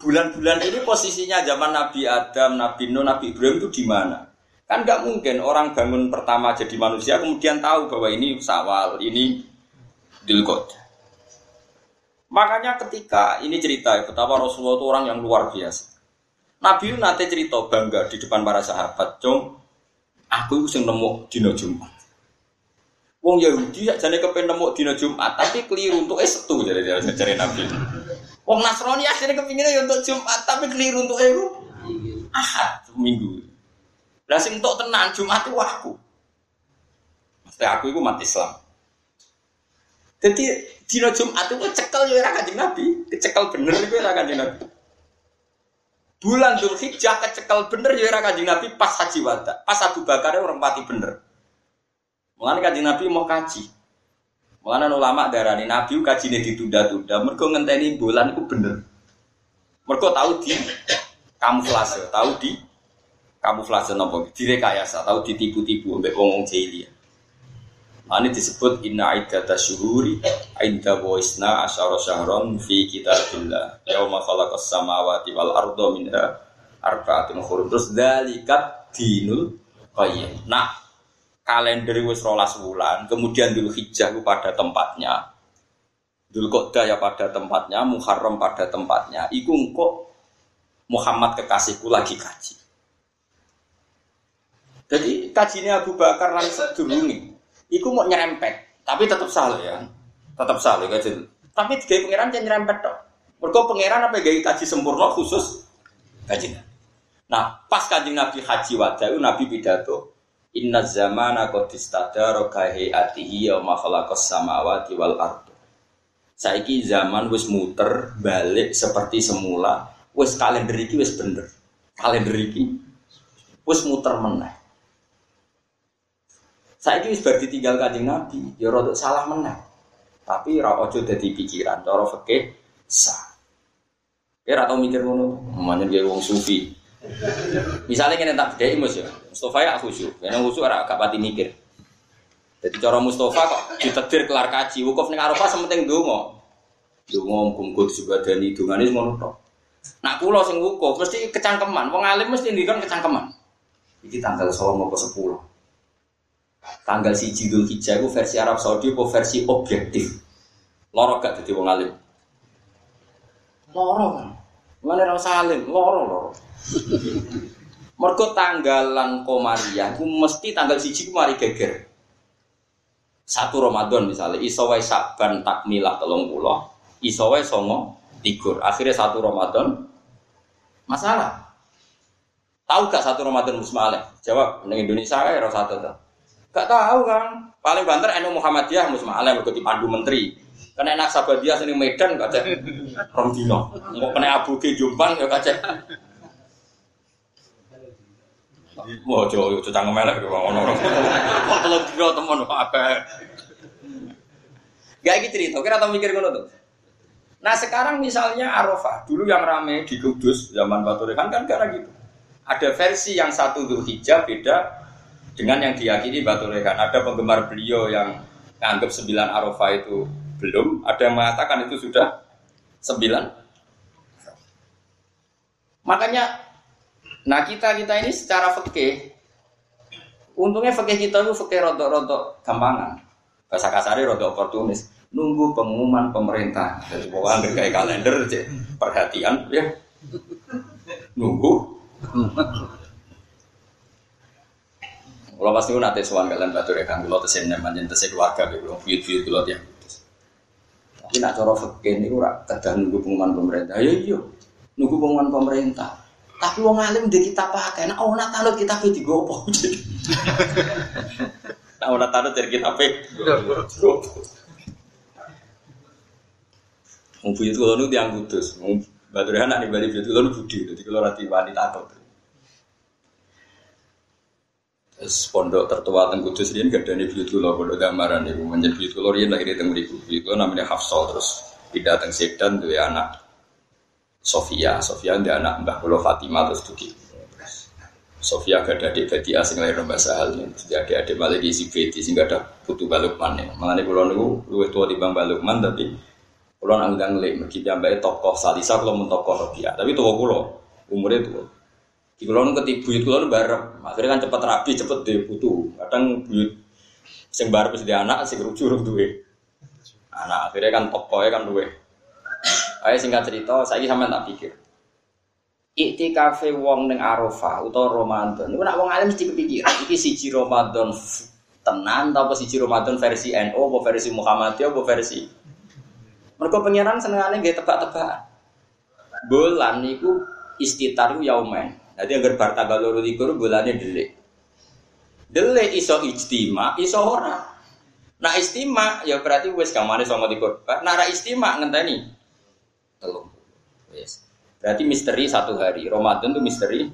bulan-bulan ini posisinya zaman Nabi Adam, Nabi Nuh, Nabi Ibrahim itu di mana? Kan nggak mungkin orang bangun pertama jadi manusia kemudian tahu bahwa ini Syawal, ini Dzulqa'dah. Makanya ketika ini cerita betapa Rasulullah itu orang yang luar biasa. Nabi nate cerita bangga di depan para sahabat, "Cung, aku iku sing nemu dina Jumat." Wong Yahudi jane kepen nemu dina Jumat, tapi keliru entuke setu jare jare Nabi. Wong Nasrani asline kepingine ya entuk Jumat, tapi keliru entuke iku Ahad, Minggu. Lah sing entuk tenan Jumat iku aku. Mesti aku iku umat Islam. Dadi dina Jumat iku cekel ya ora Kanjeng Nabi, kecekel bener iku ora Kanjeng Nabi. Bulan Dzulhijjah kecekel bener ya era Kanjeng Nabi pas haji wada. Pas Abu Bakar orang pati bener. Mulane Kanjeng Nabi mau kaji. Mulane ulama darani Nabi kajine ditunda-tunda mergo ngenteni bulan iku bener. Mergo tahu di kamuflase, tahu di kamuflase napa direkayasa, tahu ditipu-tipu mbek wong-wong jahiliyah. Ane disebut inna iddatasyuhuri inda waisna asyara syahran fi kitabillah yauma khalaqas samawati wal arda minha arba'atun hurum terus dzalikat dinul qayyim. Nah, kalender wis rolas wulan, kemudian Dzulhijjah ku pada tempatnya. Dzulqa'dah ya pada tempatnya, Muharram pada tempatnya. Iku engko Muhammad kekasihku lagi kaji. Jadi kajine Abu Bakar lan sedurunge iku mau nyerempet, tapi tetap salah ya, tetap salah kajian. Tapi gaya pangeran jangan nyerempet dok. Mergo pangeran apa gaya kaji sempurna khusus kajian. Nah pas kajian Nabi haji wadayu Nabi pidato. Inna zamana qad istadara ka hayatihi yauma khalaqas samawati wal ardh. Saiki zaman wis muter balik seperti semula. Wis kalender iki wis bener. Kalender iki wis muter meneh. Saiki wis bar ditinggal Kanjeng Nabi, ya rodok salah meneh. Tapi ora aja dadi pikiran, cara fikih sah. Kowe ora tau mikir ngono, manyen kowe wong sufi. Misale kene tak bedheki Mus ya. Mustofa ya khusyuk, kene khusyuk ora gak pati mikir. Dadi cara Mustofa kok ditedir kelar kaji, wukuf ning Arafah sementing ndonga. Ndonga munggo disebadani dongane ngono tok. Nak kula sing wukuf mesti kecangkeman, wong alim mesti ndikon kecangkeman. Iki tanggal songo apa sepuluh. Tanggal siji Dzulhijjah itu versi Arab Saudi apa versi objektif? Loro gak dadi wong alim. Loro kan. Mulane ra usah alim, loro-loro. Mergo tanggalan komariah ku mesti tanggal siji ku mari geger. Satu Ramadan misalnya iso wae Saban takmilah tiga puluh, iso wae songo tigur. Akhirnya satu Ramadan masalah. Tahu gak satu Ramadan Gus Maleh? Jawab ning Indonesia ae ora satu ta. Gak tahu kan. Paling banter N U Muhammadiyah musma'ala mergo dipandu menteri. Kena enak Sabadiah sini Medan gak ada rong dino. Engko kena abuge Jombang ya kacek. Wah, yo yo cetang melek kok ono ora. Kok telu dino temen akeh. Gak iki cerita, kira tau mikir ngono to. Nah, sekarang misalnya Arafah, dulu yang rame di Kudus zaman Batu Rehan kan gara gitu. Ada versi yang satu Dzulhijjah beda dengan yang diyakini Batu Rehan. Ada penggemar beliau yang nganggap sembilan Arafah itu belum, ada yang mengatakan itu sudah sembilan. Makanya nah kita-kita ini secara fikih, untungnya fikih kita itu fikih rodok-rodok gampangan. Bahasa kasari rodok oportunis. Nunggu pengumuman pemerintah. Jadi pokoknya kayak kalender, cek perhatian, ya. Nunggu. Kalau pasti pun nanti soal kalian batur ya kang, kalau tersenyum macam tersenyum keluarga, belum video itu loh ya. Tapi nak coro fakir ni kurang. Tidak nunggu pengumuman pemerintah. Ayo, iyo, nunggu pengumuman pemerintah. Tapi wong alim dia kita pakai. Nah, oh nak talut kita pergi gopoh. Nah, oh nak talut dari kita pergi gopoh. Mungkin itu kalau nu tiang Kudus, Badurian nak dibalik itu kalau nu budi, jadi kalau rati wanita takut. Pondok tertua teng Kudus ini enggak ada nih begitu loh, pondok gambaran ibu menjadi begitu loh, dia lagi datang beri begitu loh, namanya Hafsal terus tidak datang Sedan tu ya anak Sofia, Sofia dia anak Mbah Pulau Fatimah terus tuki. Sofia enggak ada adik Betty asing lahir Mbah Sahal, tidak ada adik Malik isi Betty, enggak ada putu Balukman ya. Malah kalau nu luweh tua dibang Balukman tapi kulon anggang lek mergi piyambake tokoh Salisa kula men tokoh Rabi'ah tapi tuwa kula umure tuwa. Ki kulon ketibu kulon barep, akhirnya kan cepet rabi cepet dhe putu. Kadang buyut sing barep wis dhe anak sing rujuk urung duwe. Anak akhirnya kan tokohe kan duwe. Ayo singkat cerita, saiki sampean tak pikir. Iktikafe wong ning Arafah utawa Ramadan. Iku nek wong alim mesti kepikiran iki siji Ramadan tenan ta apa siji Ramadan versi N U apa versi Muhammadiyah apa versi mereka pengiran senengannya gaya tebak-tebakan bulan itu istitar itu yaumen jadi agar bartagal loro likur bulannya delik delik iso ijtima iso ora nah istima ya berarti wis gamane sama likur nah ra istima ngenteni telung yes. Berarti misteri satu hari Ramadan itu misteri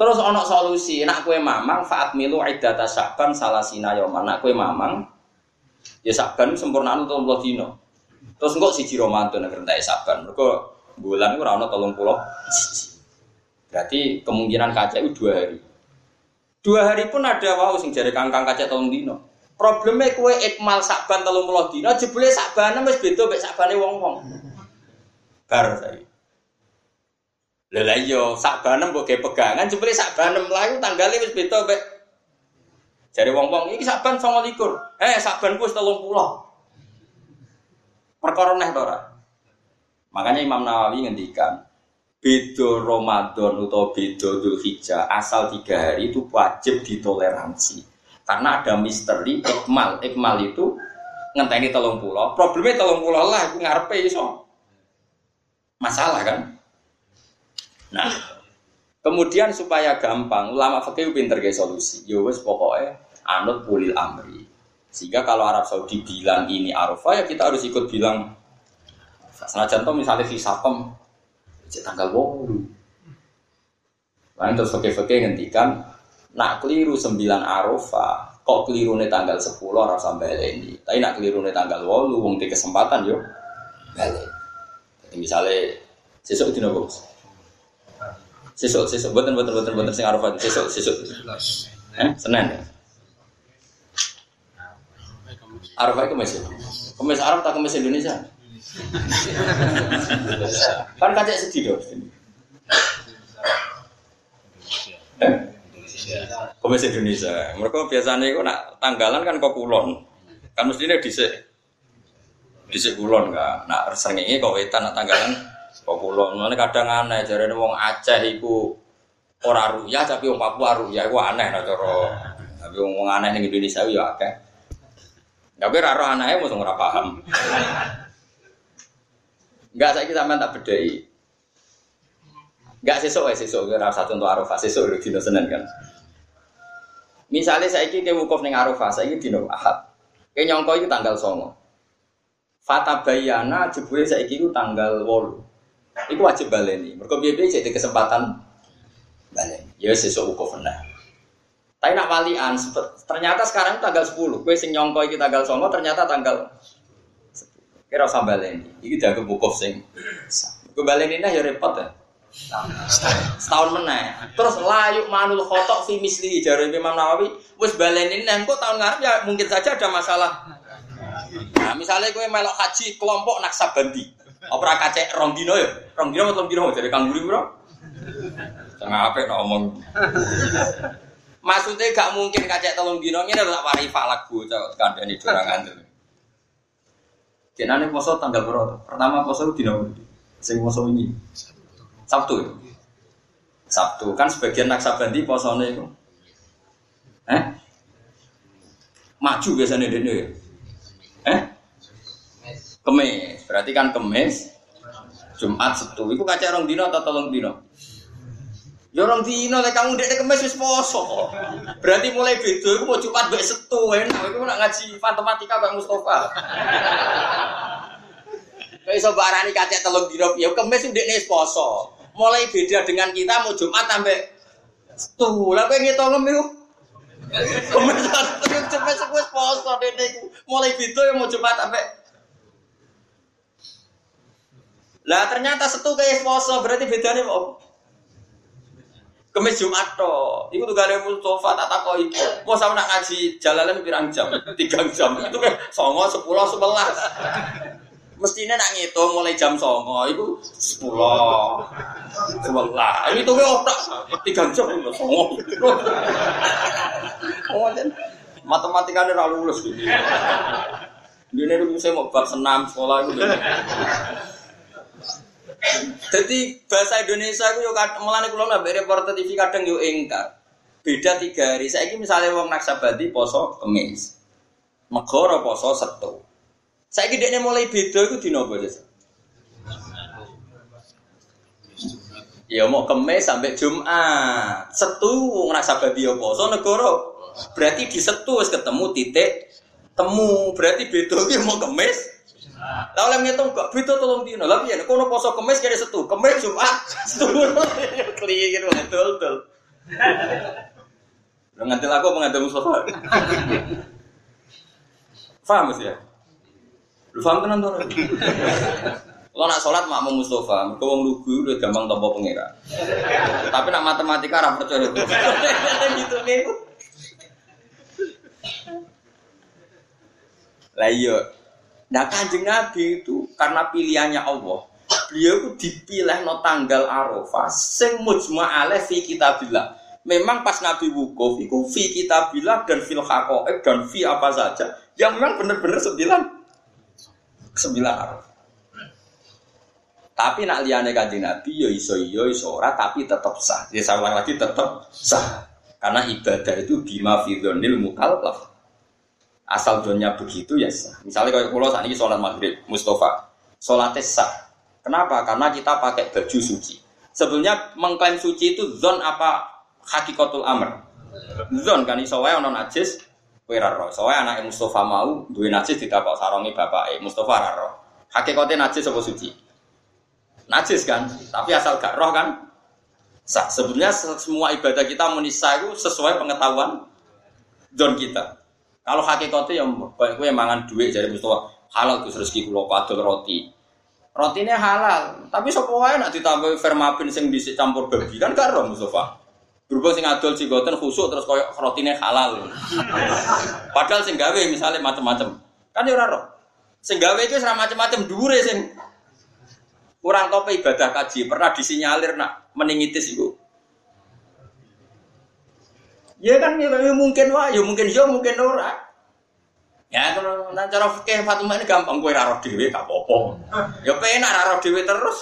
terus ono solusi nak kue mamang faat milu iddata sya'ban salasina yauman nak kue mamang ya Saban sempurnaan untuk Allah dino. Terus engkau siji Ramadan yang rentai Saban. Mereka bulan itu rana tolong pulau. Berarti kemungkinan kaca itu dua hari. Dua hari pun ada wau sing jari kangkang kaca tolong dino. Problemnya kue ikmal Saban tolong pulau dino. Jebule Sabannya mas betul bek Sabannya wong-wong. Bar saya. Lelah yo Sabannya buat kayak pegangan. Jebule Sabannya melayu tanggalnya mas betul bek. Dari wong-wong iki Saban songo likur. Eh Saban ku wis telung puluh. Perkara neh to ora. Makanya Imam Nawawi ngendikan, beda Ramadan utawa beda Dzulhijjah asal tiga hari itu wajib ditoleransi. Karena ada misteri ikmal. Ikmal itu ngenteni telung puluh. Problemnya telung puluh lah iku ngarepe iso. Masalah kan? Nah, kemudian supaya gampang ulama fikih pinter ge solusi. Ya wis pokoke anut ulil amri. Sehingga kalau Arab Saudi bilang ini Arafah ya kita harus ikut bilang. Salah contoh misalnya visa pem tanggal delapan. Lan terus fakih-fakih ngendikan nak keliru sembilan Arafah, kok kelirune tanggal sepuluh ora sampe leni. Tapi nak kelirune tanggal delapan wong te kesempatan yo bali. Jadi misale sesuk dina kok. Sesuk sesuk boten boten boten boten sing Arafah sesuk sesuk. Eh, Senin ya. Arafah Kamis. Kamis Arab tak Kamis Indonesia. Kan kacek sedih loh. Kamis Indonesia. Mereka biasanya itu nak tanggalan kan kok kulon. Kan mestinya dhisik. Dhisik kulon kan. Nak srengenge kok wetan nak tanggalan kok kulon. Mulane kadang aneh jarene wong Aceh iku ora ruyah tapi wong Papua ruyah iku aneh nek cara. Tapi wong aneh ning Indonesia yo akeh. Tapi raro anaknya mesti ora paham. Enggak saiki sampean tak bedheki. Enggak sesuk ae sesuk ora satu untuk Arafah, sesuk dina Senin kan. Misalnya saya ini wukuf ning Arafah, saya ini dino Ahad. Kayak nyongko itu tanggal songo. Fatabayana jebule saiki itu tanggal wolu. Iku wajib baleni. Mergo piye-piye jadi kesempatan baleni. Ya sesuk wukuf nah. Tapi nak walian ternyata sekarang tanggal sepuluh. Kowe sing nyongko iki tanggal songo ternyata tanggal sepuluh. Kira usah baleni. Iki dianggep wukuf sing Mergo baleni nah ya repot ya. Setahun meneh. Terus layuk manul khotok fi misli jare Imam Nawawi wis baleni nang kok tahun ngarep ya mungkin saja ada masalah. Nah, misalnya kowe melok haji kelompok Naksabandi. Opera kacek rong dino ya. Rong dino telung dino jare Kang Guru pira? Tengah apik nek omong. Maksudnya gak mungkin kacek telung dino ngene tak wari falak bocah kandhani dorangan. Jenane poso tanggal pira? Pertama poso dino pundi? Sing poso wingi. Sabtu. Sabtu kan sebagian Naksabandi posone iku. Eh? Maju biasanya dene ya. Eh? Kemis, berarti kan Kemis Jumat Sabtu. Iku kacek rong dina atau telung dina? Ya rong dina lek kamu ndekne Kemis wis poso. Berarti mulai beda iku mau Jumat mbek Sabtu enak. Iku nak ngaji matematika kok Mustafa. Kok iso barani kacek telung dina piye? Kemis ndekne wis poso. Mulai beda dengan kita mau Jumat sampai Sabtu. Lah kowe ngitung iku komentar terus cepet cepet poso dene iku mulai bitu ya mau Jumat sampai lah ternyata setu kaya poso berarti bedane opo Kemis Jumat to iku tunggale Mustofa tak takoki kok sampe nak ngaji jalalen pirang jam tiga jam itu kan nine ten eleven mestine nak ngitung mulai jam nine iku sepuluh sebelah ini tuh otak tiga jam lho Oden matematikane ora lulus iki. Dene rumusé mok bab senam sekolah iku. Dadi bahasa Indonesia iku yo mulane kula nambah reporter T V kadang yo engkar. Beda tiga hari. Saiki misale wong Naksabandi poso Kemis. Megara poso Setu. Saiki dekne mulai beda iku dina apa ya? Ya mok Kemis sampai Jumat. Setu wong Naksabandi yo poso negara. Berarti di Setu wis ketemu titik temu. Berarti beda iki mau Kemis. Lah oleh ngitung gak beda telung dina. Lah piye kono poso Kemis kene Setu, Kemis Jumat, Setu. Kliye ngono dol-dol. Lah ngantil aku pengantin Mustafa. Paham sih ya? Lu paham tenan to. Kalau nak sholat makmum Mustafa, mereka wong lugu udah gampang tampa pengira. Tapi nak matematika ra percaya itu. Gitu nih. Lah iya. Nah Kanjeng Nabi itu karena pilihannya Allah. Beliau itu dipilihno tanggal Arafah sing mujma' alaih fi kitabillah. Memang pas Nabi wukuf iku fi kitabillah dan fil haqaiq dan fi apa saja yang memang benar-benar sembilan sembilan Arafah. Tapi nak liyane Kanjeng Nabi ya iso iya iso ora tapi tetap sah. Ya saya ulang lagi tetap sah. Karena ibadah itu bima fi dzonil mukallaf. Asal zonnya begitu ya sah. Misalnya kalau pulau saat ini sholat maghrib, Mustafa sholatnya sah. Kenapa? Karena kita pakai baju suci. Sebelumnya mengklaim suci itu zon apa hakikatul amr? Zon kan isowe ono najis, kowe ra ro. Sowe anake Mustafa mau duwe najis ditakok saronge bapake, Mustafa ra ro. Hakikate najis apa suci? Najis kan, tapi asal gak roh kan sah. Sebelumnya semua ibadah kita munisah itu sesuai pengetahuan zon kita. Kalau hakikatnya yang baik, aku yang makan duit dari Mustafa halal itu rezeki kulo padol roti, rotinya halal. Tapi semuanya nak ditambah fermabin yang bisa campur babi kan gak ada Mustafa. Berubah sing adol cigoten khusuk terus koyok rotinya halal. Padahal sing gawe misalnya macam-macam kan ya orang roh. Sing gawe itu serah macam-macam dure sing kurang tau ibadah kaji pernah disinyalir nak meningitis itu. Ya kan, ya mungkin wah, ya mungkin ya mungkin ora. Ya kalau nang cara fikih Fatimah ini gampang kowe ra roh dhewe gak apa-apa. Ya penak ra roh dhewe terus.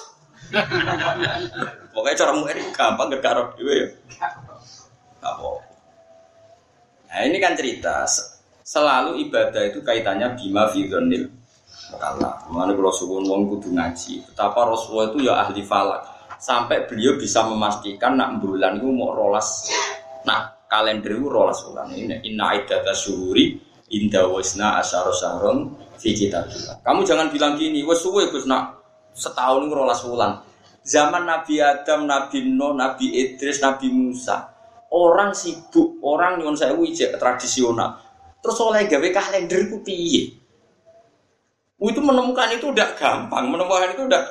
Pokoke cara mukir gampang gak roh dhewe ya. Gak apa-apa. Nah, ini kan cerita selalu ibadah itu kaitannya bima fi dzonil mukallaf. Mulane kula suwun wong kudu ngaji. Betapa Rasulullah itu ya ahli falak. Sampai beliau bisa memastikan nak bulan iku mok rolas. Nah, kalender itu rolas ulang ini. Inna iddata syuhuri inda wasna asyara syahron fi kitabillah. Kamu jangan bilang gini, wes suwe Gus nak setahun itu rolas ulang. Zaman Nabi Adam, Nabi Nuh, Nabi Idris, Nabi Musa. Orang sibuk, orang nyuwun sewu ijek tradisional. Terus oleh gawe kalender ku piye? Itu menemukan itu udah gampang, menemukan itu udah.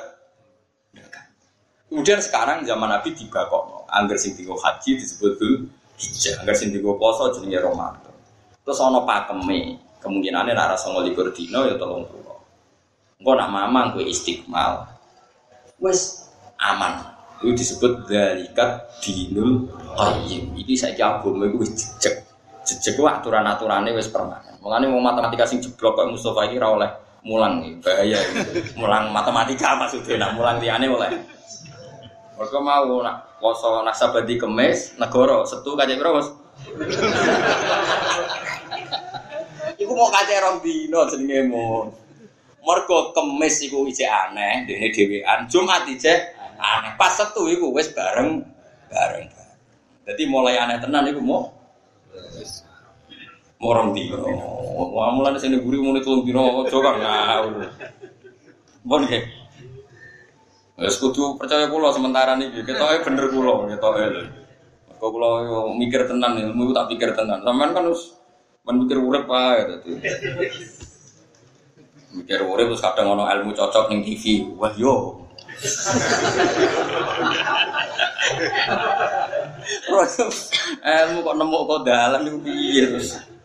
Kemudian sekarang zaman Nabi dibakokno. Angger sing dienggo haji disebut dul hijjah, angger sing dienggo poso jenenge Ramadan. Terus ana pakeme, kemungkinane nek ora twenty-eight dina ya thirty. Engko nak mamang kowe istiqmal. Wis aman. Itu disebut dzalikat dinul qayyim. Iki saiki agama iku wis jejeg. Jejeg ku aturan-aturane wis permanen. Mulane wong matematika sing jeblok kok Mustofa iki ora oleh mulang iki. Bahaya iki. Mulang matematika maksudnya nek mulang liyane oleh. Mergo mau nak poso nasabadi kemis negara setu kacek pira, Mas? Iku mau kacek rong dina jenenge mon. Mergo kemis iku ijek aneh, dene dhewean. Jumat ijek aneh, pas setu iku wis bareng bareng. Dadi mulai aneh tenan iku mo. Wis morong dino. Wah mulane sing guru muni telung dino aja kang ngau. Bon nggih. Wis kudu percaya kula sementara niki, ketoke bener kula, ketoke lho. Kok kula mikir tenan ilmu tak pikir tenan. Sampeyan kan wis men mikir urip wae dadi. Mikir urip wis kadang ana ilmu cocok ning T V. Wah yo. Terus ilmu kok nemok kok dalan niku piye terus.